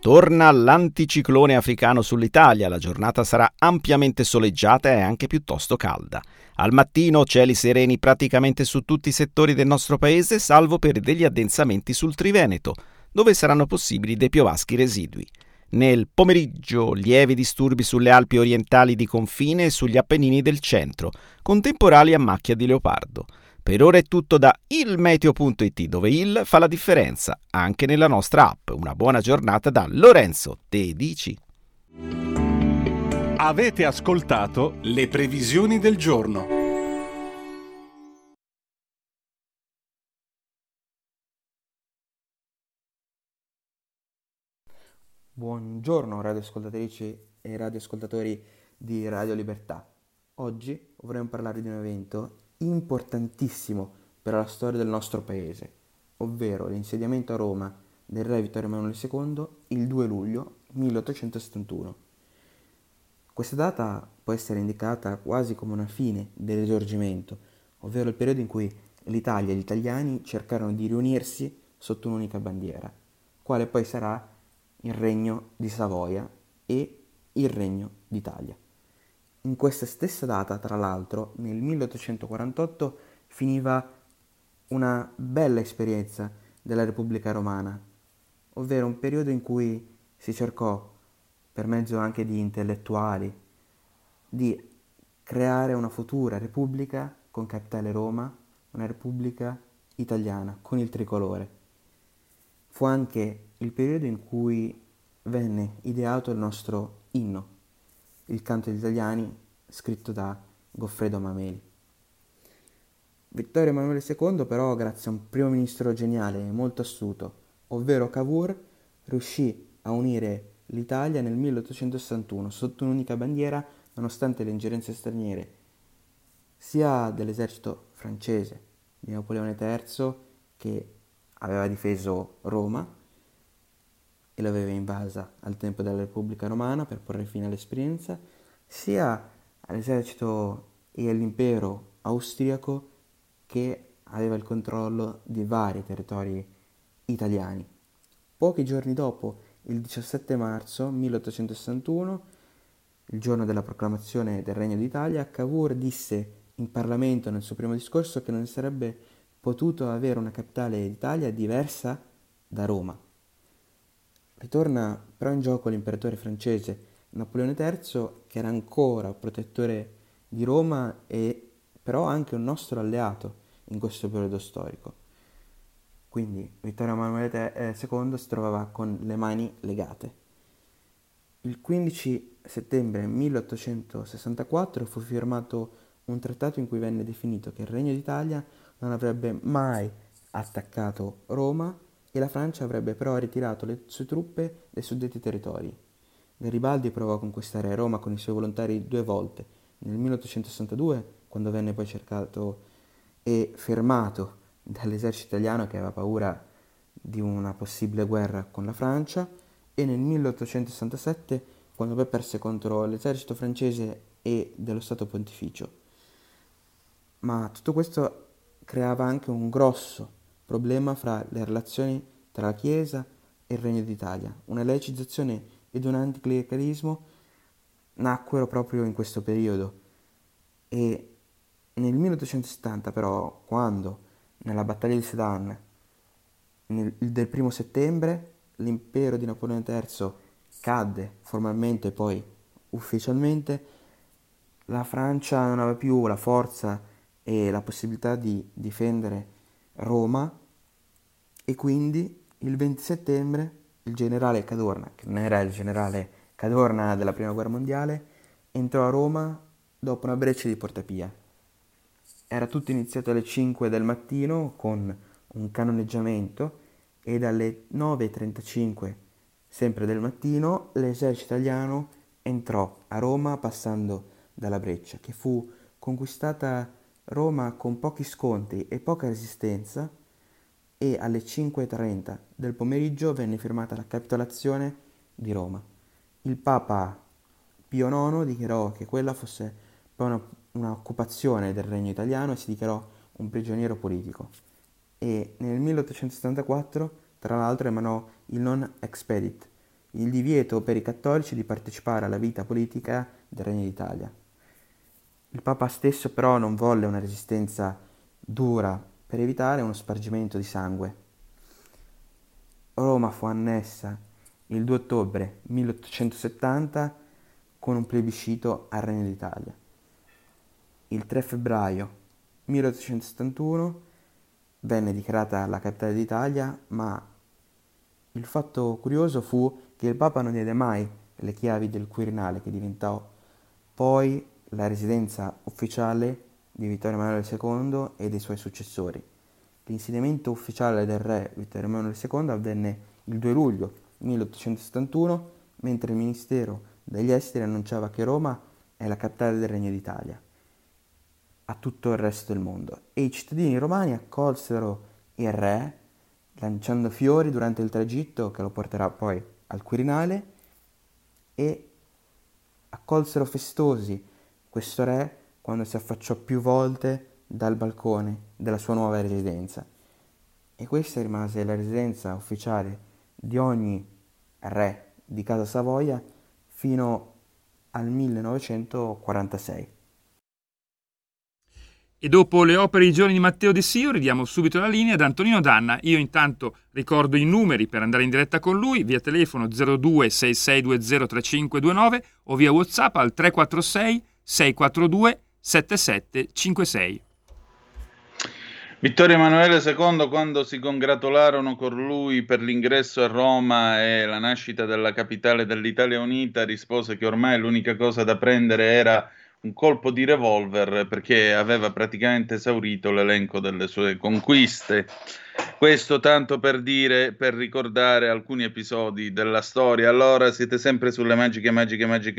Torna l'anticiclone africano sull'Italia, la giornata sarà ampiamente soleggiata e anche piuttosto calda. Al mattino cieli sereni praticamente su tutti i settori del nostro paese, salvo per degli addensamenti sul Triveneto, dove saranno possibili dei piovaschi residui. Nel pomeriggio lievi disturbi sulle Alpi orientali di confine e sugli Appennini del centro, con temporali a macchia di leopardo. Per ora è tutto da ilmeteo.it, dove il fa la differenza, anche nella nostra app. Una buona giornata da Lorenzo, te dici? Avete ascoltato le previsioni del giorno. Buongiorno radioascoltatrici e radioascoltatori di Radio Libertà. Oggi vorremmo parlare di un evento importantissimo per la storia del nostro paese, ovvero l'insediamento a Roma del re Vittorio Emanuele II il 2 luglio 1871. Questa data può essere indicata quasi come una fine del Risorgimento, ovvero il periodo in cui l'Italia e gli italiani cercarono di riunirsi sotto un'unica bandiera, quale poi sarà il Regno di Savoia e il Regno d'Italia. In questa stessa data, tra l'altro, nel 1848 finiva una bella esperienza della Repubblica Romana, ovvero un periodo in cui si cercò, per mezzo anche di intellettuali, di creare una futura repubblica con capitale Roma, una repubblica italiana, con il tricolore. Fu anche il periodo in cui venne ideato il nostro inno, il canto degli italiani, scritto da Goffredo Mameli. Vittorio Emanuele II però, grazie a un primo ministro geniale e molto astuto, ovvero Cavour, riuscì a unire l'Italia nel 1861 sotto un'unica bandiera, nonostante le ingerenze straniere sia dell'esercito francese di Napoleone III, che aveva difeso Roma e l'aveva invasa al tempo della Repubblica Romana per porre fine all'esperienza, sia all'esercito e all'impero austriaco che aveva il controllo di vari territori italiani. Pochi giorni dopo, il 17 marzo 1861, il giorno della proclamazione del Regno d'Italia, Cavour disse in Parlamento nel suo primo discorso che non sarebbe potuto avere una capitale d'Italia diversa da Roma. Ritorna però in gioco l'imperatore francese Napoleone III, che era ancora protettore di Roma e però anche un nostro alleato in questo periodo storico. Quindi Vittorio Emanuele II si trovava con le mani legate. Il 15 settembre 1864 fu firmato un trattato in cui venne definito che il Regno d'Italia non avrebbe mai attaccato Roma e la Francia avrebbe però ritirato le sue truppe dai suddetti territori. Garibaldi provò a conquistare Roma con i suoi volontari 2 volte, nel 1862, quando venne poi cercato e fermato dall'esercito italiano che aveva paura di una possibile guerra con la Francia, e nel 1867, quando poi perse contro l'esercito francese e dello Stato Pontificio. Ma tutto questo creava anche un grosso problema fra le relazioni tra la Chiesa e il Regno d'Italia. Una laicizzazione ed un anticlericalismo nacquero proprio in questo periodo, e nel 1870 però, quando nella battaglia di Sedan del 1 settembre l'impero di Napoleone III cadde formalmente e poi ufficialmente, la Francia non aveva più la forza e la possibilità di difendere Roma, e quindi il 20 settembre il generale Cadorna, che non era il generale Cadorna della Prima Guerra Mondiale, entrò a Roma dopo una breccia di Portapia. Era tutto iniziato alle 5 del mattino con un cannoneggiamento, e dalle 9.35 Sempre del mattino, l'esercito italiano entrò a Roma passando dalla Breccia, che fu conquistata Roma con pochi scontri e poca resistenza, e alle 5:30 del pomeriggio venne firmata la capitolazione di Roma. Il Papa Pio IX dichiarò che quella fosse un'occupazione del regno italiano e si dichiarò un prigioniero politico. E nel 1874, tra l'altro, emanò il non expedit, il divieto per i cattolici di partecipare alla vita politica del Regno d'Italia. Il Papa stesso però non volle una resistenza dura per evitare uno spargimento di sangue. Roma fu annessa il 2 ottobre 1870 con un plebiscito al Regno d'Italia. Il 3 febbraio 1871 venne dichiarata la capitale d'Italia, ma il fatto curioso fu che il Papa non diede mai le chiavi del Quirinale, che diventò poi la residenza ufficiale di Vittorio Emanuele II e dei suoi successori. L'insediamento ufficiale del re Vittorio Emanuele II avvenne il 2 luglio 1871, mentre il Ministero degli Esteri annunciava che Roma è la capitale del Regno d'Italia a tutto il resto del mondo, e i cittadini romani accolsero il re lanciando fiori durante il tragitto che lo porterà poi al Quirinale, e accolsero festosi questo re quando si affacciò più volte dal balcone della sua nuova residenza. E questa rimase la residenza ufficiale di ogni re di casa Savoia fino al 1946. E dopo le opere i giorni di Matteo De Sio ridiamo subito la linea ad Antonino Danna. Io intanto ricordo i numeri per andare in diretta con lui via telefono 02 6620 3529 o via WhatsApp al 346 642 7756. Vittorio Emanuele II, quando si congratularono con lui per l'ingresso a Roma e la nascita della capitale dell'Italia unita, rispose che ormai l'unica cosa da prendere era un colpo di revolver, perché aveva praticamente esaurito l'elenco delle sue conquiste. Questo tanto per dire, per ricordare alcuni episodi della storia. Allora, siete sempre sulle magiche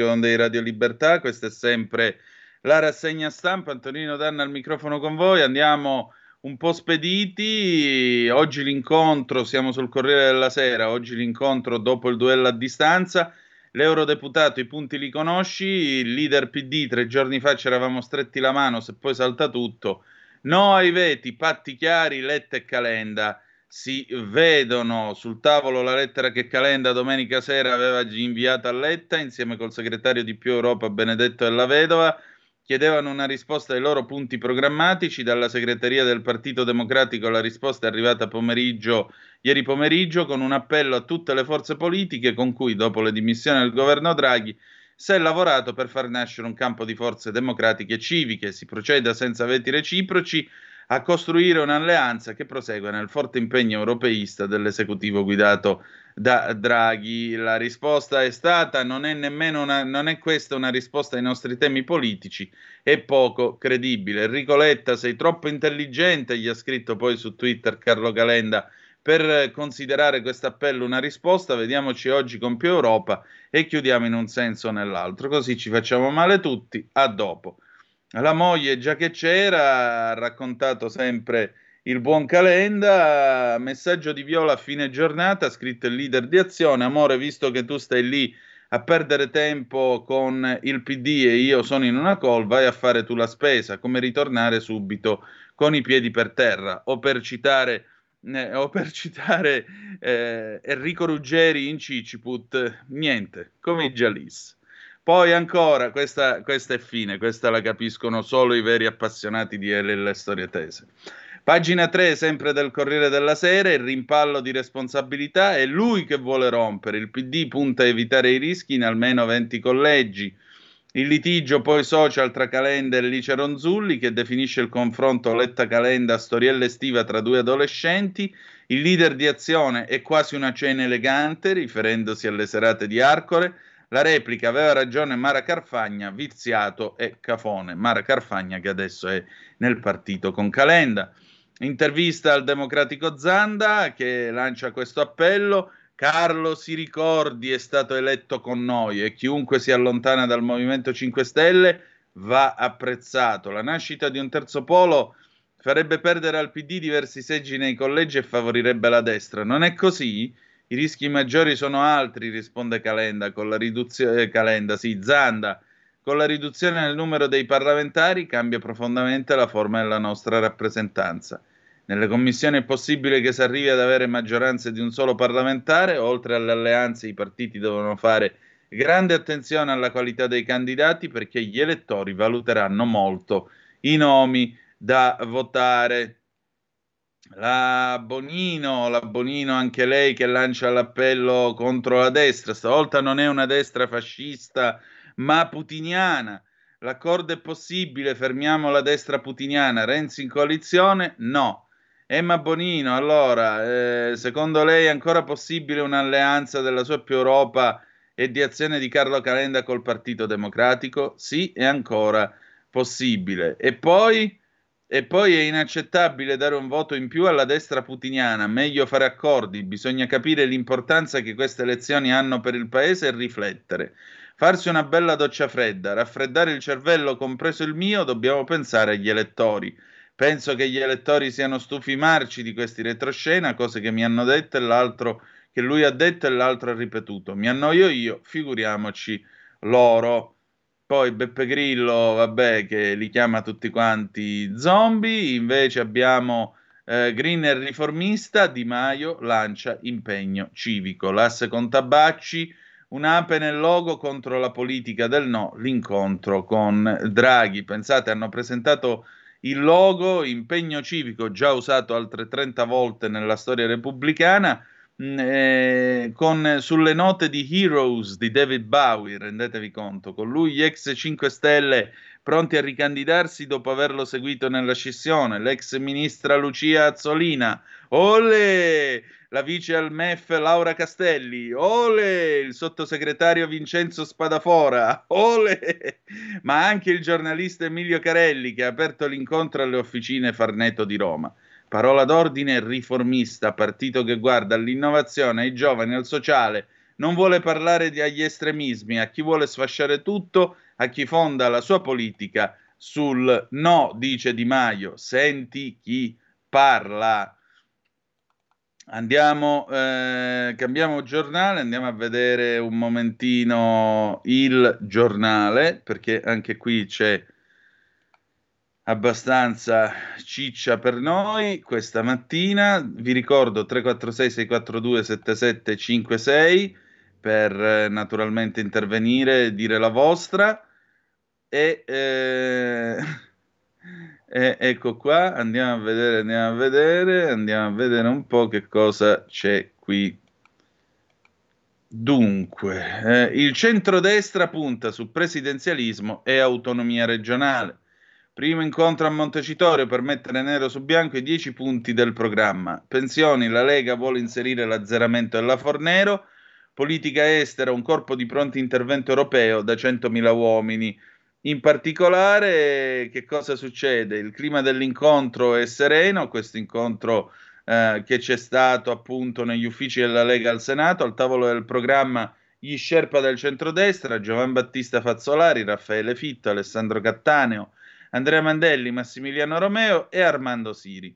onde di Radio Libertà. Questa è sempre la rassegna stampa. Antonino Danna al microfono con voi. Andiamo un po' spediti. Oggi l'incontro, siamo sul Corriere della Sera, oggi l'incontro dopo il duello a distanza. L'eurodeputato, i punti li conosci, il leader PD, 3 giorni fa ci eravamo stretti la mano, se poi salta tutto. No ai veti, patti chiari, Letta e Calenda si vedono. Sul tavolo la lettera che Calenda domenica sera aveva inviato a Letta, insieme col segretario di Più Europa Benedetto Della Vedova, chiedevano una risposta ai loro punti programmatici. Dalla segreteria del Partito Democratico la risposta è arrivata ieri pomeriggio con un appello a tutte le forze politiche con cui, dopo le dimissioni del governo Draghi, si è lavorato per far nascere un campo di forze democratiche e civiche. Si proceda senza veti reciproci a costruire un'alleanza che prosegue nel forte impegno europeista dell'esecutivo guidato da Draghi. La risposta è stata: non è questa una risposta ai nostri temi politici, è poco credibile. Enrico Letta, sei troppo intelligente, gli ha scritto poi su Twitter Carlo Calenda, per considerare questo appello una risposta. Vediamoci oggi con Più Europa e chiudiamo in un senso o nell'altro, così ci facciamo male tutti. A dopo. La moglie, già che c'era, ha raccontato sempre il buon Calenda. Messaggio di Viola a fine giornata, ha scritto il leader di Azione: amore, visto che tu stai lì a perdere tempo con il PD e io sono in una call, vai a fare tu la spesa, come ritornare subito con i piedi per terra. O per citare Enrico Ruggeri in Ciciput, niente, come i Giallis. Poi ancora, questa è fine, questa la capiscono solo i veri appassionati di le storie tese. Pagina 3, sempre del Corriere della Sera, il rimpallo di responsabilità, è lui che vuole rompere, il PD punta a evitare i rischi in almeno 20 collegi. Il litigio poi social tra Calenda e Licia Ronzulli, che definisce il confronto Letta-Calenda storiella estiva tra due adolescenti. Il leader di Azione: è quasi una cena elegante, riferendosi alle serate di Arcore. La replica: aveva ragione Mara Carfagna, viziato e cafone. Mara Carfagna che adesso è nel partito con Calenda. Intervista al democratico Zanda, che lancia questo appello: Carlo Siricordi è stato eletto con noi e chiunque si allontana dal Movimento 5 Stelle va apprezzato. La nascita di un terzo polo farebbe perdere al PD diversi seggi nei collegi e favorirebbe la destra. Non è così? I rischi maggiori sono altri, risponde Calenda, con la riduzione Zanda. Con la riduzione del numero dei parlamentari cambia profondamente la forma della nostra rappresentanza. Nelle commissioni è possibile che si arrivi ad avere maggioranze di un solo parlamentare. Oltre alle alleanze, i partiti devono fare grande attenzione alla qualità dei candidati, perché gli elettori valuteranno molto i nomi da votare. La Bonino, anche lei che lancia l'appello contro la destra. Stavolta non è una destra fascista ma putiniana. L'accordo è possibile, fermiamo la destra putiniana. Renzi in coalizione? No. Emma Bonino, allora, secondo lei è ancora possibile un'alleanza della sua più Europa e di Azione di Carlo Calenda col Partito Democratico? Sì, è ancora possibile. E poi è inaccettabile dare un voto in più alla destra putiniana, meglio fare accordi, bisogna capire l'importanza che queste elezioni hanno per il Paese e riflettere. Farsi una bella doccia fredda, raffreddare il cervello, compreso il mio, dobbiamo pensare agli elettori. Penso che gli elettori siano stufi marci di questi retroscena, cose che mi hanno detto e l'altro che lui ha detto e l'altro ha ripetuto. Mi annoio io, figuriamoci loro. Poi Beppe Grillo, vabbè, che li chiama tutti quanti zombie. Invece abbiamo Green e riformista, Di Maio lancia impegno civico. L'asse con Tabacci, un'ape nel logo contro la politica del no, l'incontro con Draghi. Pensate, hanno presentato il logo, impegno civico, già usato altre 30 volte nella storia repubblicana, sulle note di Heroes di David Bowie, rendetevi conto. Con lui gli ex 5 Stelle pronti a ricandidarsi dopo averlo seguito nella scissione, l'ex ministra Lucia Azzolina, olè, la vice al MEF Laura Castelli, olè, il sottosegretario Vincenzo Spadafora, olè, ma anche il giornalista Emilio Carelli, che ha aperto l'incontro alle officine Farneto di Roma. Parola d'ordine riformista, partito che guarda all'innovazione, ai giovani, al sociale, non vuole parlare agli estremismi, a chi vuole sfasciare tutto, a chi fonda la sua politica sul no, dice Di Maio, senti chi parla. Cambiamo giornale, andiamo a vedere un momentino Il Giornale, perché anche qui c'è abbastanza ciccia per noi questa mattina. Vi ricordo 346-642-7756 per naturalmente intervenire e dire la vostra. Ecco qua, andiamo a vedere un po' che cosa c'è qui. Dunque, il centrodestra punta su presidenzialismo e autonomia regionale. Primo incontro a Montecitorio per mettere nero su bianco i 10 punti del programma. Pensioni, la Lega vuole inserire l'azzeramento della Fornero. Politica estera, un corpo di pronto intervento europeo da 100.000 uomini. In particolare, che cosa succede? Il clima dell'incontro è sereno, questo incontro che c'è stato appunto negli uffici della Lega al Senato. Al tavolo del programma gli sherpa del centrodestra, Giovan Battista Fazzolari, Raffaele Fitto, Alessandro Cattaneo, Andrea Mandelli, Massimiliano Romeo e Armando Siri.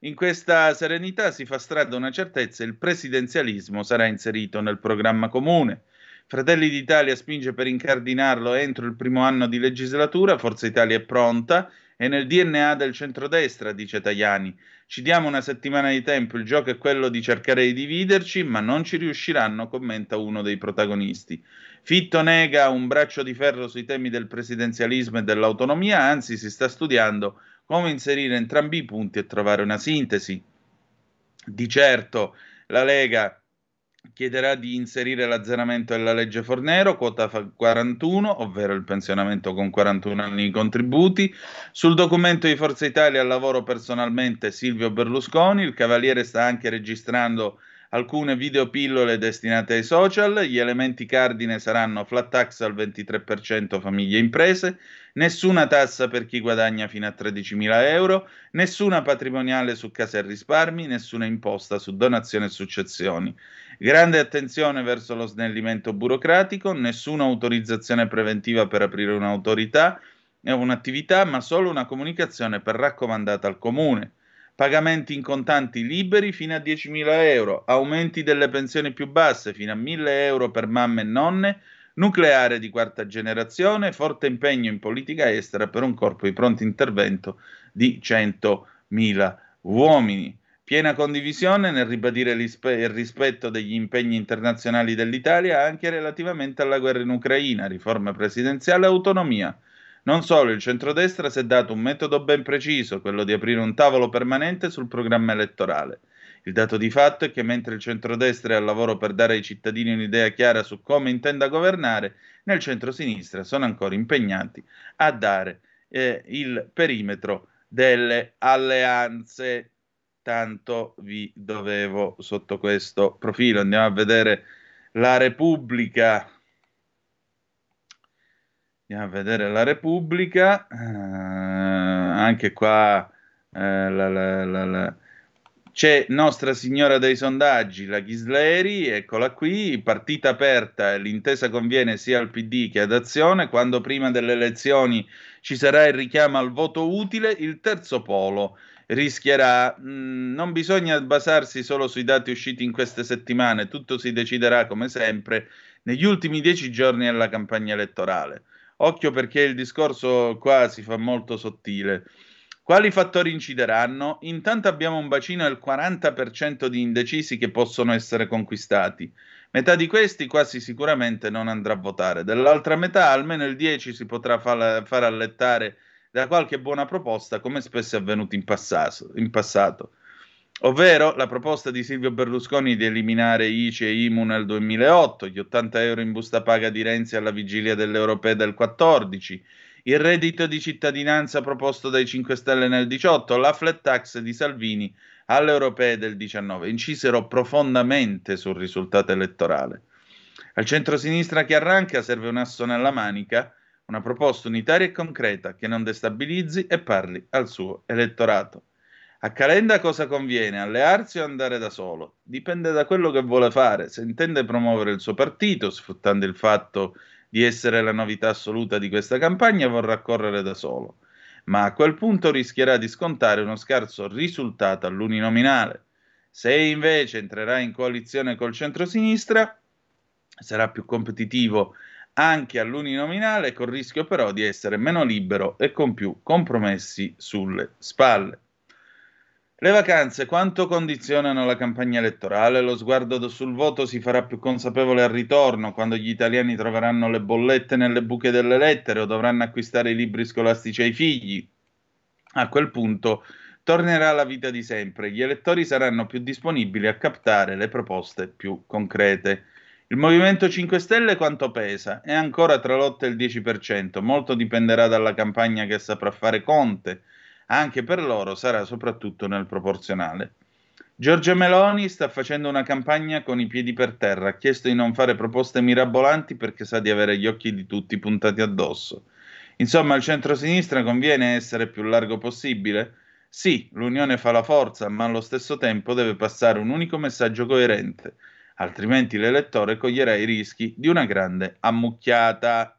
In questa serenità si fa strada una certezza: il presidenzialismo sarà inserito nel programma comune. Fratelli d'Italia spinge per incardinarlo entro il primo anno di legislatura, Forza Italia è pronta, è nel DNA del centrodestra, dice Tajani. Ci diamo una settimana di tempo, il gioco è quello di cercare di dividerci, ma non ci riusciranno, commenta uno dei protagonisti. Fitto nega un braccio di ferro sui temi del presidenzialismo e dell'autonomia, anzi si sta studiando come inserire entrambi i punti e trovare una sintesi. Di certo la Lega chiederà di inserire l'azzeramento della legge Fornero, quota 41, ovvero il pensionamento con 41 anni di contributi. Sul documento di Forza Italia al lavoro personalmente Silvio Berlusconi, il Cavaliere sta anche registrando alcune videopillole destinate ai social, gli elementi cardine saranno flat tax al 23% famiglie e imprese, nessuna tassa per chi guadagna fino a 13.000 euro, nessuna patrimoniale su case e risparmi, nessuna imposta su donazioni e successioni. Grande attenzione verso lo snellimento burocratico, nessuna autorizzazione preventiva per aprire un'autorità e un'attività, ma solo una comunicazione per raccomandata al comune. Pagamenti in contanti liberi fino a 10.000 euro, aumenti delle pensioni più basse fino a 1.000 euro per mamme e nonne, nucleare di quarta generazione, forte impegno in politica estera per un corpo di pronto intervento di 100.000 uomini. Piena condivisione nel ribadire il rispetto degli impegni internazionali dell'Italia anche relativamente alla guerra in Ucraina, riforma presidenziale e autonomia. Non solo, il centrodestra si è dato un metodo ben preciso, quello di aprire un tavolo permanente sul programma elettorale. Il dato di fatto è che mentre il centrodestra è al lavoro per dare ai cittadini un'idea chiara su come intenda governare, nel centrosinistra sono ancora impegnati a dare il perimetro delle alleanze. Tanto vi dovevo sotto questo profilo. Andiamo a vedere la Repubblica. Andiamo a vedere la Repubblica, anche qua c'è Nostra Signora dei sondaggi, la Ghisleri, eccola qui, partita aperta, l'intesa conviene sia al PD che ad Azione, quando prima delle elezioni ci sarà il richiamo al voto utile, il terzo polo rischierà, non bisogna basarsi solo sui dati usciti in queste settimane, tutto si deciderà come sempre negli ultimi 10 giorni della campagna elettorale. Occhio perché il discorso qua si fa molto sottile. Quali fattori incideranno? Intanto abbiamo un bacino del 40% di indecisi che possono essere conquistati. Metà di questi quasi sicuramente non andrà a votare. Dell'altra metà almeno il 10% si potrà far allettare da qualche buona proposta, come spesso è avvenuto in passato. Ovvero la proposta di Silvio Berlusconi di eliminare ICI e IMU nel 2008, gli 80 euro in busta paga di Renzi alla vigilia delle europee del 2014, il reddito di cittadinanza proposto dai 5 Stelle nel 2018, la flat tax di Salvini alle europee del 2019, incisero profondamente sul risultato elettorale. Al centrosinistra che arranca serve un asso nella manica, una proposta unitaria e concreta che non destabilizzi e parli al suo elettorato. A Calenda cosa conviene? Allearsi o andare da solo? Dipende da quello che vuole fare. Se intende promuovere il suo partito, sfruttando il fatto di essere la novità assoluta di questa campagna, vorrà correre da solo. Ma a quel punto rischierà di scontare uno scarso risultato all'uninominale. Se invece entrerà in coalizione col centrosinistra, sarà più competitivo anche all'uninominale, col rischio però di essere meno libero e con più compromessi sulle spalle. Le vacanze quanto condizionano la campagna elettorale? Lo sguardo sul voto si farà più consapevole al ritorno, quando gli italiani troveranno le bollette nelle buche delle lettere o dovranno acquistare i libri scolastici ai figli. A quel punto tornerà la vita di sempre, gli elettori saranno più disponibili a captare le proposte più concrete. Il Movimento 5 Stelle quanto pesa? È ancora tra l'8 e il 10%, molto dipenderà dalla campagna che saprà fare Conte. Anche per loro sarà soprattutto nel proporzionale. Giorgia Meloni sta facendo una campagna con i piedi per terra, ha chiesto di non fare proposte mirabolanti perché sa di avere gli occhi di tutti puntati addosso. Insomma, al centrosinistra conviene essere più largo possibile? Sì, l'unione fa la forza, ma allo stesso tempo deve passare un unico messaggio coerente, altrimenti l'elettore coglierà i rischi di una grande ammucchiata.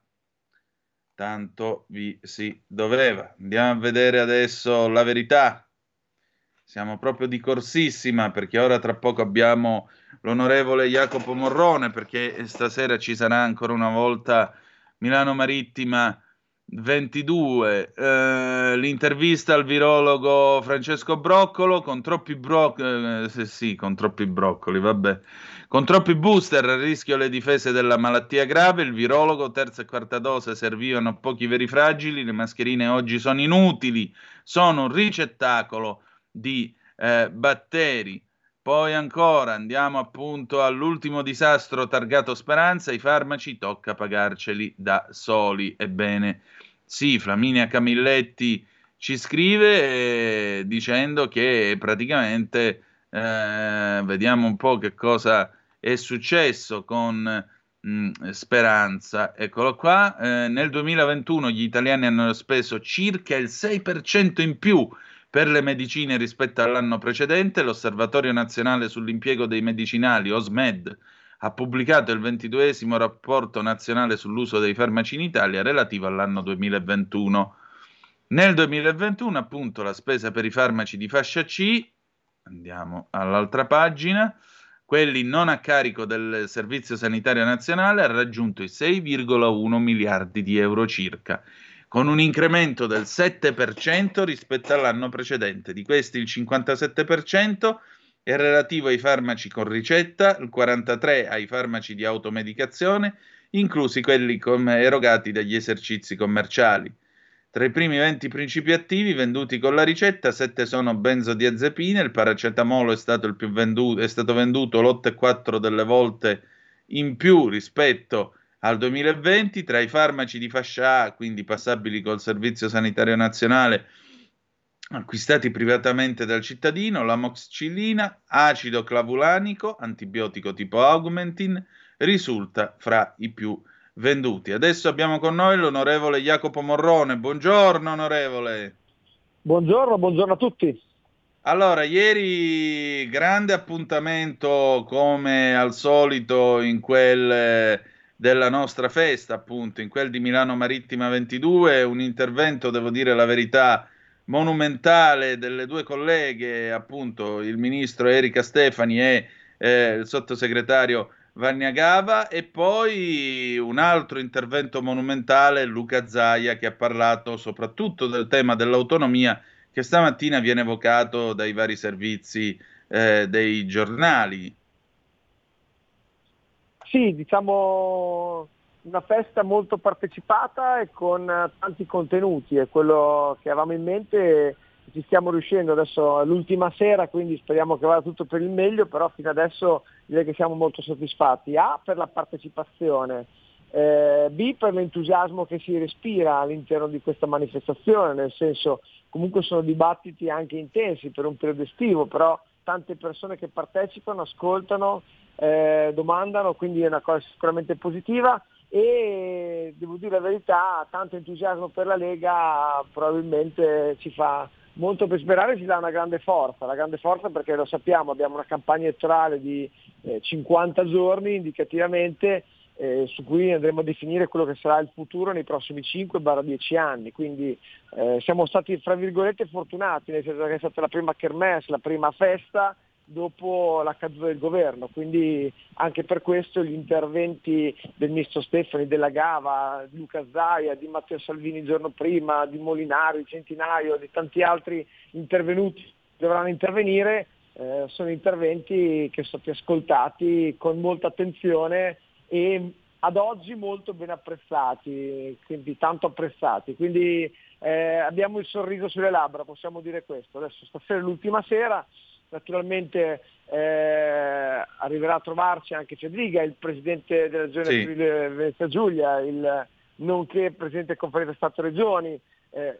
Tanto vi si doveva. Andiamo a vedere adesso la verità. Siamo proprio di corsissima perché ora tra poco abbiamo l'onorevole Jacopo Morrone, perché stasera ci sarà ancora una volta Milano Marittima 22. L'intervista al virologo Francesco Broccolo con troppi booster a rischio le difese della malattia grave, il virologo, terza e quarta dose servivano pochi veri fragili, le mascherine oggi sono inutili, sono un ricettacolo di batteri. Poi ancora andiamo appunto all'ultimo disastro targato Speranza, i farmaci tocca pagarceli da soli. Ebbene sì, Flaminia Camilletti ci scrive dicendo che praticamente Vediamo un po' che cosa è successo con Speranza. Eccolo qua, nel 2021 gli italiani hanno speso circa il 6% in più per le medicine rispetto all'anno precedente. L'Osservatorio Nazionale sull'Impiego dei Medicinali, OSMED, ha pubblicato il 22esimo rapporto nazionale sull'uso dei farmaci in Italia relativo all'anno 2021. Nel 2021, appunto, la spesa per i farmaci di fascia C, andiamo all'altra pagina, quelli non a carico del Servizio Sanitario Nazionale, ha raggiunto i 6,1 miliardi di euro circa, con un incremento del 7% rispetto all'anno precedente. Di questi il 57% è relativo ai farmaci con ricetta, il 43% ai farmaci di automedicazione, inclusi quelli erogati dagli esercizi commerciali. Tra i primi 20 principi attivi venduti con la ricetta, 7 sono benzodiazepine, il paracetamolo è stato il più venduto, è stato venduto l'8,4 delle volte in più rispetto al 2020. Tra i farmaci di fascia A, quindi passabili col Servizio Sanitario Nazionale, acquistati privatamente dal cittadino, l'amoxicillina, acido clavulanico, antibiotico tipo Augmentin, risulta fra i più venduti. Adesso abbiamo con noi l'onorevole Jacopo Morrone. Buongiorno onorevole. Buongiorno, buongiorno a tutti. Allora, ieri grande appuntamento come al solito in quel della nostra festa, appunto, in quel di Milano Marittima 22, un intervento, devo dire la verità, monumentale delle due colleghe, appunto il ministro Erika Stefani e il sottosegretario Vanniagava, e poi un altro intervento monumentale, Luca Zaia, che ha parlato soprattutto del tema dell'autonomia che stamattina viene evocato dai vari servizi dei giornali. Sì, diciamo una festa molto partecipata e con tanti contenuti, è quello che avevamo in mente, ci stiamo riuscendo. Adesso è l'ultima sera, quindi speriamo che vada tutto per il meglio, però fino adesso direi che siamo molto soddisfatti, A per la partecipazione, B per l'entusiasmo che si respira all'interno di questa manifestazione, nel senso comunque sono dibattiti anche intensi per un periodo estivo, però tante persone che partecipano, ascoltano, domandano, quindi è una cosa sicuramente positiva. E devo dire la verità, tanto entusiasmo per la Lega probabilmente ci fa molto per sperare, ci dà una grande forza, la grande forza, perché lo sappiamo, abbiamo una campagna elettorale di 50 giorni indicativamente, su cui andremo a definire quello che sarà il futuro nei prossimi 5-10 anni, quindi siamo stati fra virgolette fortunati, nel senso che è stata la prima kermesse, la prima festa dopo la caduta del governo, quindi anche per questo gli interventi del ministro Stefani, della Gava, di Luca Zaia, di Matteo Salvini il giorno prima, di Molinari, Centinaio, di tanti altri intervenuti dovranno intervenire, sono interventi che sono stati ascoltati con molta attenzione e ad oggi molto ben apprezzati, quindi tanto apprezzati, quindi abbiamo il sorriso sulle labbra, possiamo dire questo. Adesso stasera è l'ultima sera. Naturalmente arriverà a trovarci anche Federica, il presidente della Regione Friuli-Venezia Giulia, nonché presidente della Conferenza Stato-Regioni,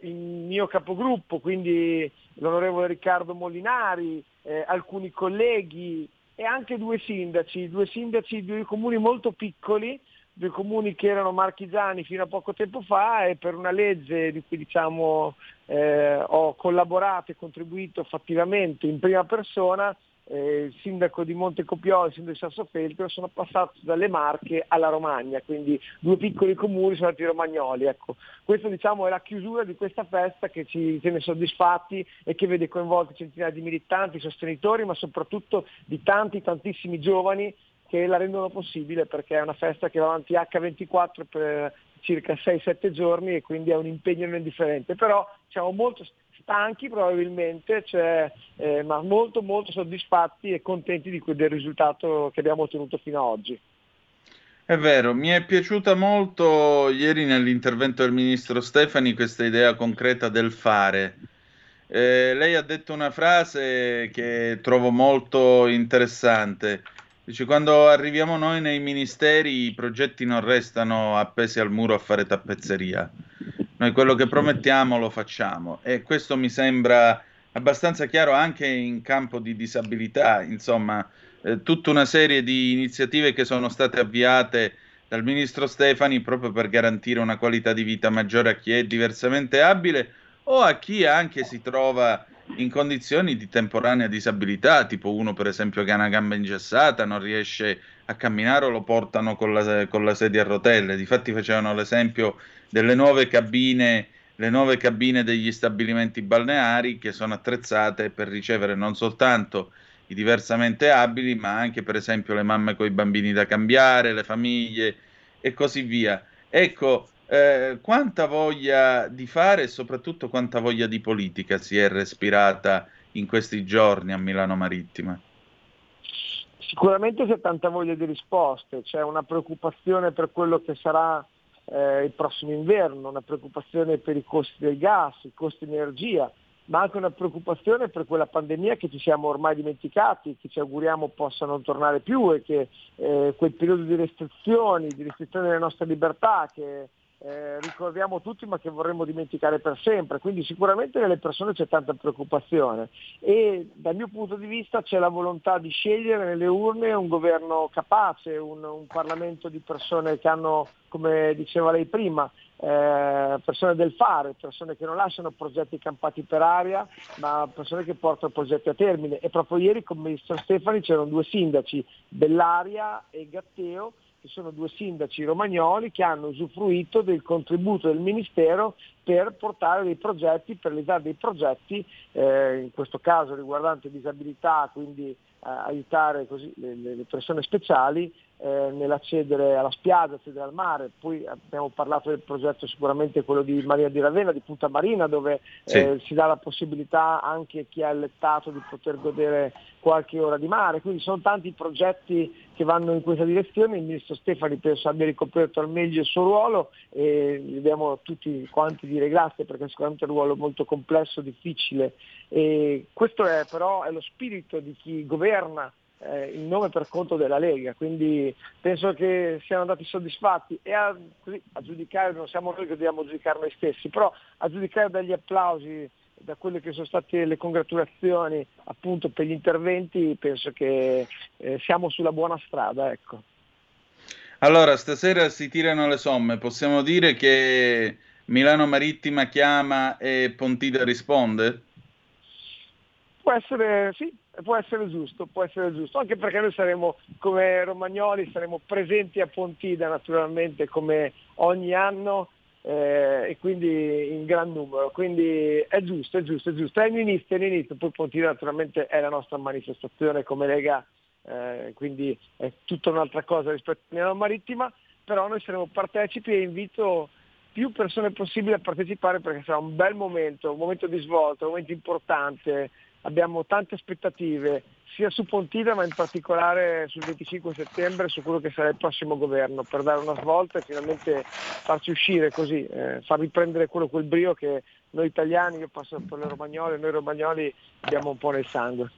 il mio capogruppo, quindi l'onorevole Riccardo Molinari, alcuni colleghi e anche due sindaci di due comuni molto piccoli, due comuni che erano marchigiani fino a poco tempo fa, e per una legge di cui diciamo ho collaborato e contribuito fattivamente in prima persona, il sindaco di Montecopiolo e il sindaco di Sassofeltrio sono passati dalle Marche alla Romagna, quindi due piccoli comuni sono stati romagnoli. Ecco, questa diciamo è la chiusura di questa festa che ci tiene soddisfatti e che vede coinvolti centinaia di militanti, sostenitori, ma soprattutto di tantissimi giovani che la rendono possibile, perché è una festa che va avanti H24 per circa 6-7 giorni e quindi è un impegno non indifferente. Però siamo molto stanchi probabilmente, ma molto molto soddisfatti e contenti del risultato che abbiamo ottenuto fino ad oggi. È vero, mi è piaciuta molto ieri nell'intervento del ministro Stefani questa idea concreta del fare. Lei ha detto una frase che trovo molto interessante. Dice, quando arriviamo noi nei ministeri i progetti non restano appesi al muro a fare tappezzeria, noi quello che promettiamo lo facciamo, e questo mi sembra abbastanza chiaro anche in campo di disabilità, insomma, tutta una serie di iniziative che sono state avviate dal ministro Stefani proprio per garantire una qualità di vita maggiore a chi è diversamente abile o a chi anche si trova in condizioni di temporanea disabilità, tipo uno per esempio che ha una gamba ingessata, non riesce a camminare o lo portano con la sedia a rotelle. Difatti facevano l'esempio delle nuove cabine degli stabilimenti balneari che sono attrezzate per ricevere non soltanto i diversamente abili, ma anche per esempio le mamme con i bambini da cambiare, le famiglie e così via. Ecco, quanta voglia di fare e soprattutto quanta voglia di politica si è respirata in questi giorni a Milano Marittima? Sicuramente c'è tanta voglia di risposte, c'è una preoccupazione per quello che sarà il prossimo inverno, una preoccupazione per i costi del gas, i costi dell'energia, ma anche una preoccupazione per quella pandemia che ci siamo ormai dimenticati, che ci auguriamo possa non tornare più e che quel periodo di restrizioni delle nostre libertà che ricordiamo tutti ma che vorremmo dimenticare per sempre. Quindi sicuramente nelle persone c'è tanta preoccupazione e dal mio punto di vista c'è la volontà di scegliere nelle urne un governo capace, un Parlamento di persone che hanno, come diceva lei prima, persone del fare, persone che non lasciano progetti campati per aria, ma persone che portano progetti a termine. E proprio ieri con il ministro Stefani c'erano due sindaci, Bellaria e Gatteo, che sono due sindaci romagnoli che hanno usufruito del contributo del Ministero per portare dei progetti, per realizzare dei progetti, in questo caso riguardante disabilità, quindi aiutare così le persone speciali nell'accedere alla spiaggia, accedere al mare. Poi abbiamo parlato del progetto, sicuramente quello di Maria di Ravenna, di Punta Marina, dove si dà la possibilità anche a chi è allettato di poter godere qualche ora di mare. Quindi sono tanti progetti che vanno in questa direzione. Il ministro Stefani penso abbia ricoperto al meglio il suo ruolo e dobbiamo tutti quanti dire grazie, perché sicuramente è un ruolo molto complesso, difficile, e questo è però è lo spirito di chi governa in nome per conto della Lega. Quindi penso che siano andati soddisfatti e a giudicare non siamo noi che dobbiamo giudicare noi stessi, però a giudicare dagli applausi, da quelle che sono state le congratulazioni appunto per gli interventi, penso che siamo sulla buona strada, ecco. Allora stasera si tirano le somme, possiamo dire che Milano Marittima chiama e Pontida risponde? Può essere, sì, può essere giusto, anche perché noi saremo, come romagnoli, saremo presenti a Pontida naturalmente come ogni anno e quindi in gran numero, quindi è giusto, è un inizio, poi Pontida naturalmente è la nostra manifestazione come Lega, quindi è tutta un'altra cosa rispetto a Milano Marittima, però noi saremo partecipi e invito più persone possibile a partecipare perché sarà un bel momento, un momento di svolta, un momento importante. Abbiamo tante aspettative sia su Pontida ma in particolare sul 25 settembre, su quello che sarà il prossimo governo, per dare una svolta e finalmente farci uscire così, far riprendere quel brio che noi italiani, io passo per le romagnole, noi romagnoli abbiamo un po' nel sangue.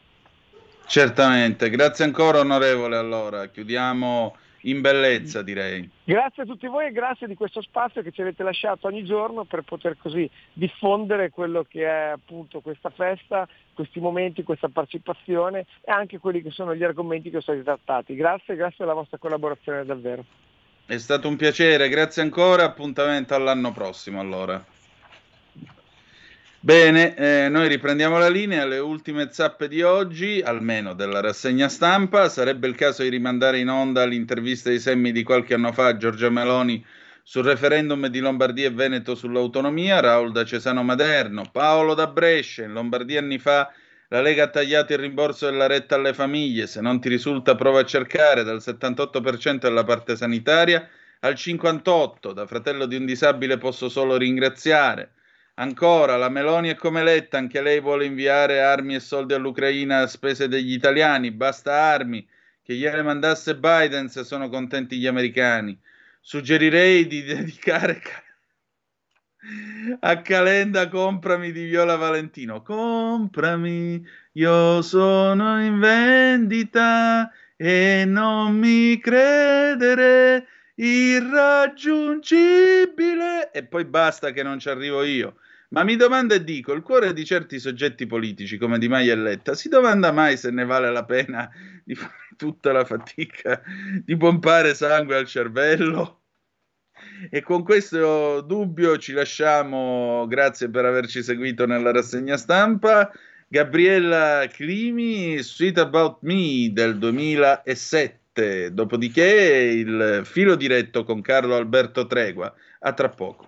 Certamente, grazie ancora onorevole, allora chiudiamo in bellezza direi. Grazie a tutti voi e grazie di questo spazio che ci avete lasciato ogni giorno per poter così diffondere quello che è appunto questa festa, questi momenti, questa partecipazione e anche quelli che sono gli argomenti che sono stati trattati. Grazie alla vostra collaborazione davvero. È stato un piacere, grazie ancora, appuntamento all'anno prossimo allora. Bene, noi riprendiamo la linea, le ultime zappe di oggi, almeno della rassegna stampa. Sarebbe il caso di rimandare in onda l'intervista di Semmi di qualche anno fa a Giorgia Meloni sul referendum di Lombardia e Veneto sull'autonomia, Raul da Cesano Maderno, Paolo da Brescia, in Lombardia anni fa la Lega ha tagliato il rimborso della retta alle famiglie, se non ti risulta prova a cercare, dal 78% della parte sanitaria al 58%, da fratello di un disabile posso solo ringraziare. Ancora, la Meloni è come Letta, anche lei vuole inviare armi e soldi all'Ucraina a spese degli italiani, basta armi, che gliele mandasse Biden se sono contenti gli americani. Suggerirei di dedicare a Calenda Comprami di Viola Valentino. Comprami, io sono in vendita e non mi credere irraggiungibile. E poi basta che non ci arrivo io. Ma mi domanda e dico, il cuore di certi soggetti politici come Di Maio e Letta si domanda mai se ne vale la pena di fare tutta la fatica di pompare sangue al cervello? E con questo dubbio ci lasciamo, grazie per averci seguito nella rassegna stampa. Gabriella Climi, Sweet About Me del 2007, dopodiché il filo diretto con Carlo Alberto Tregua. A tra poco.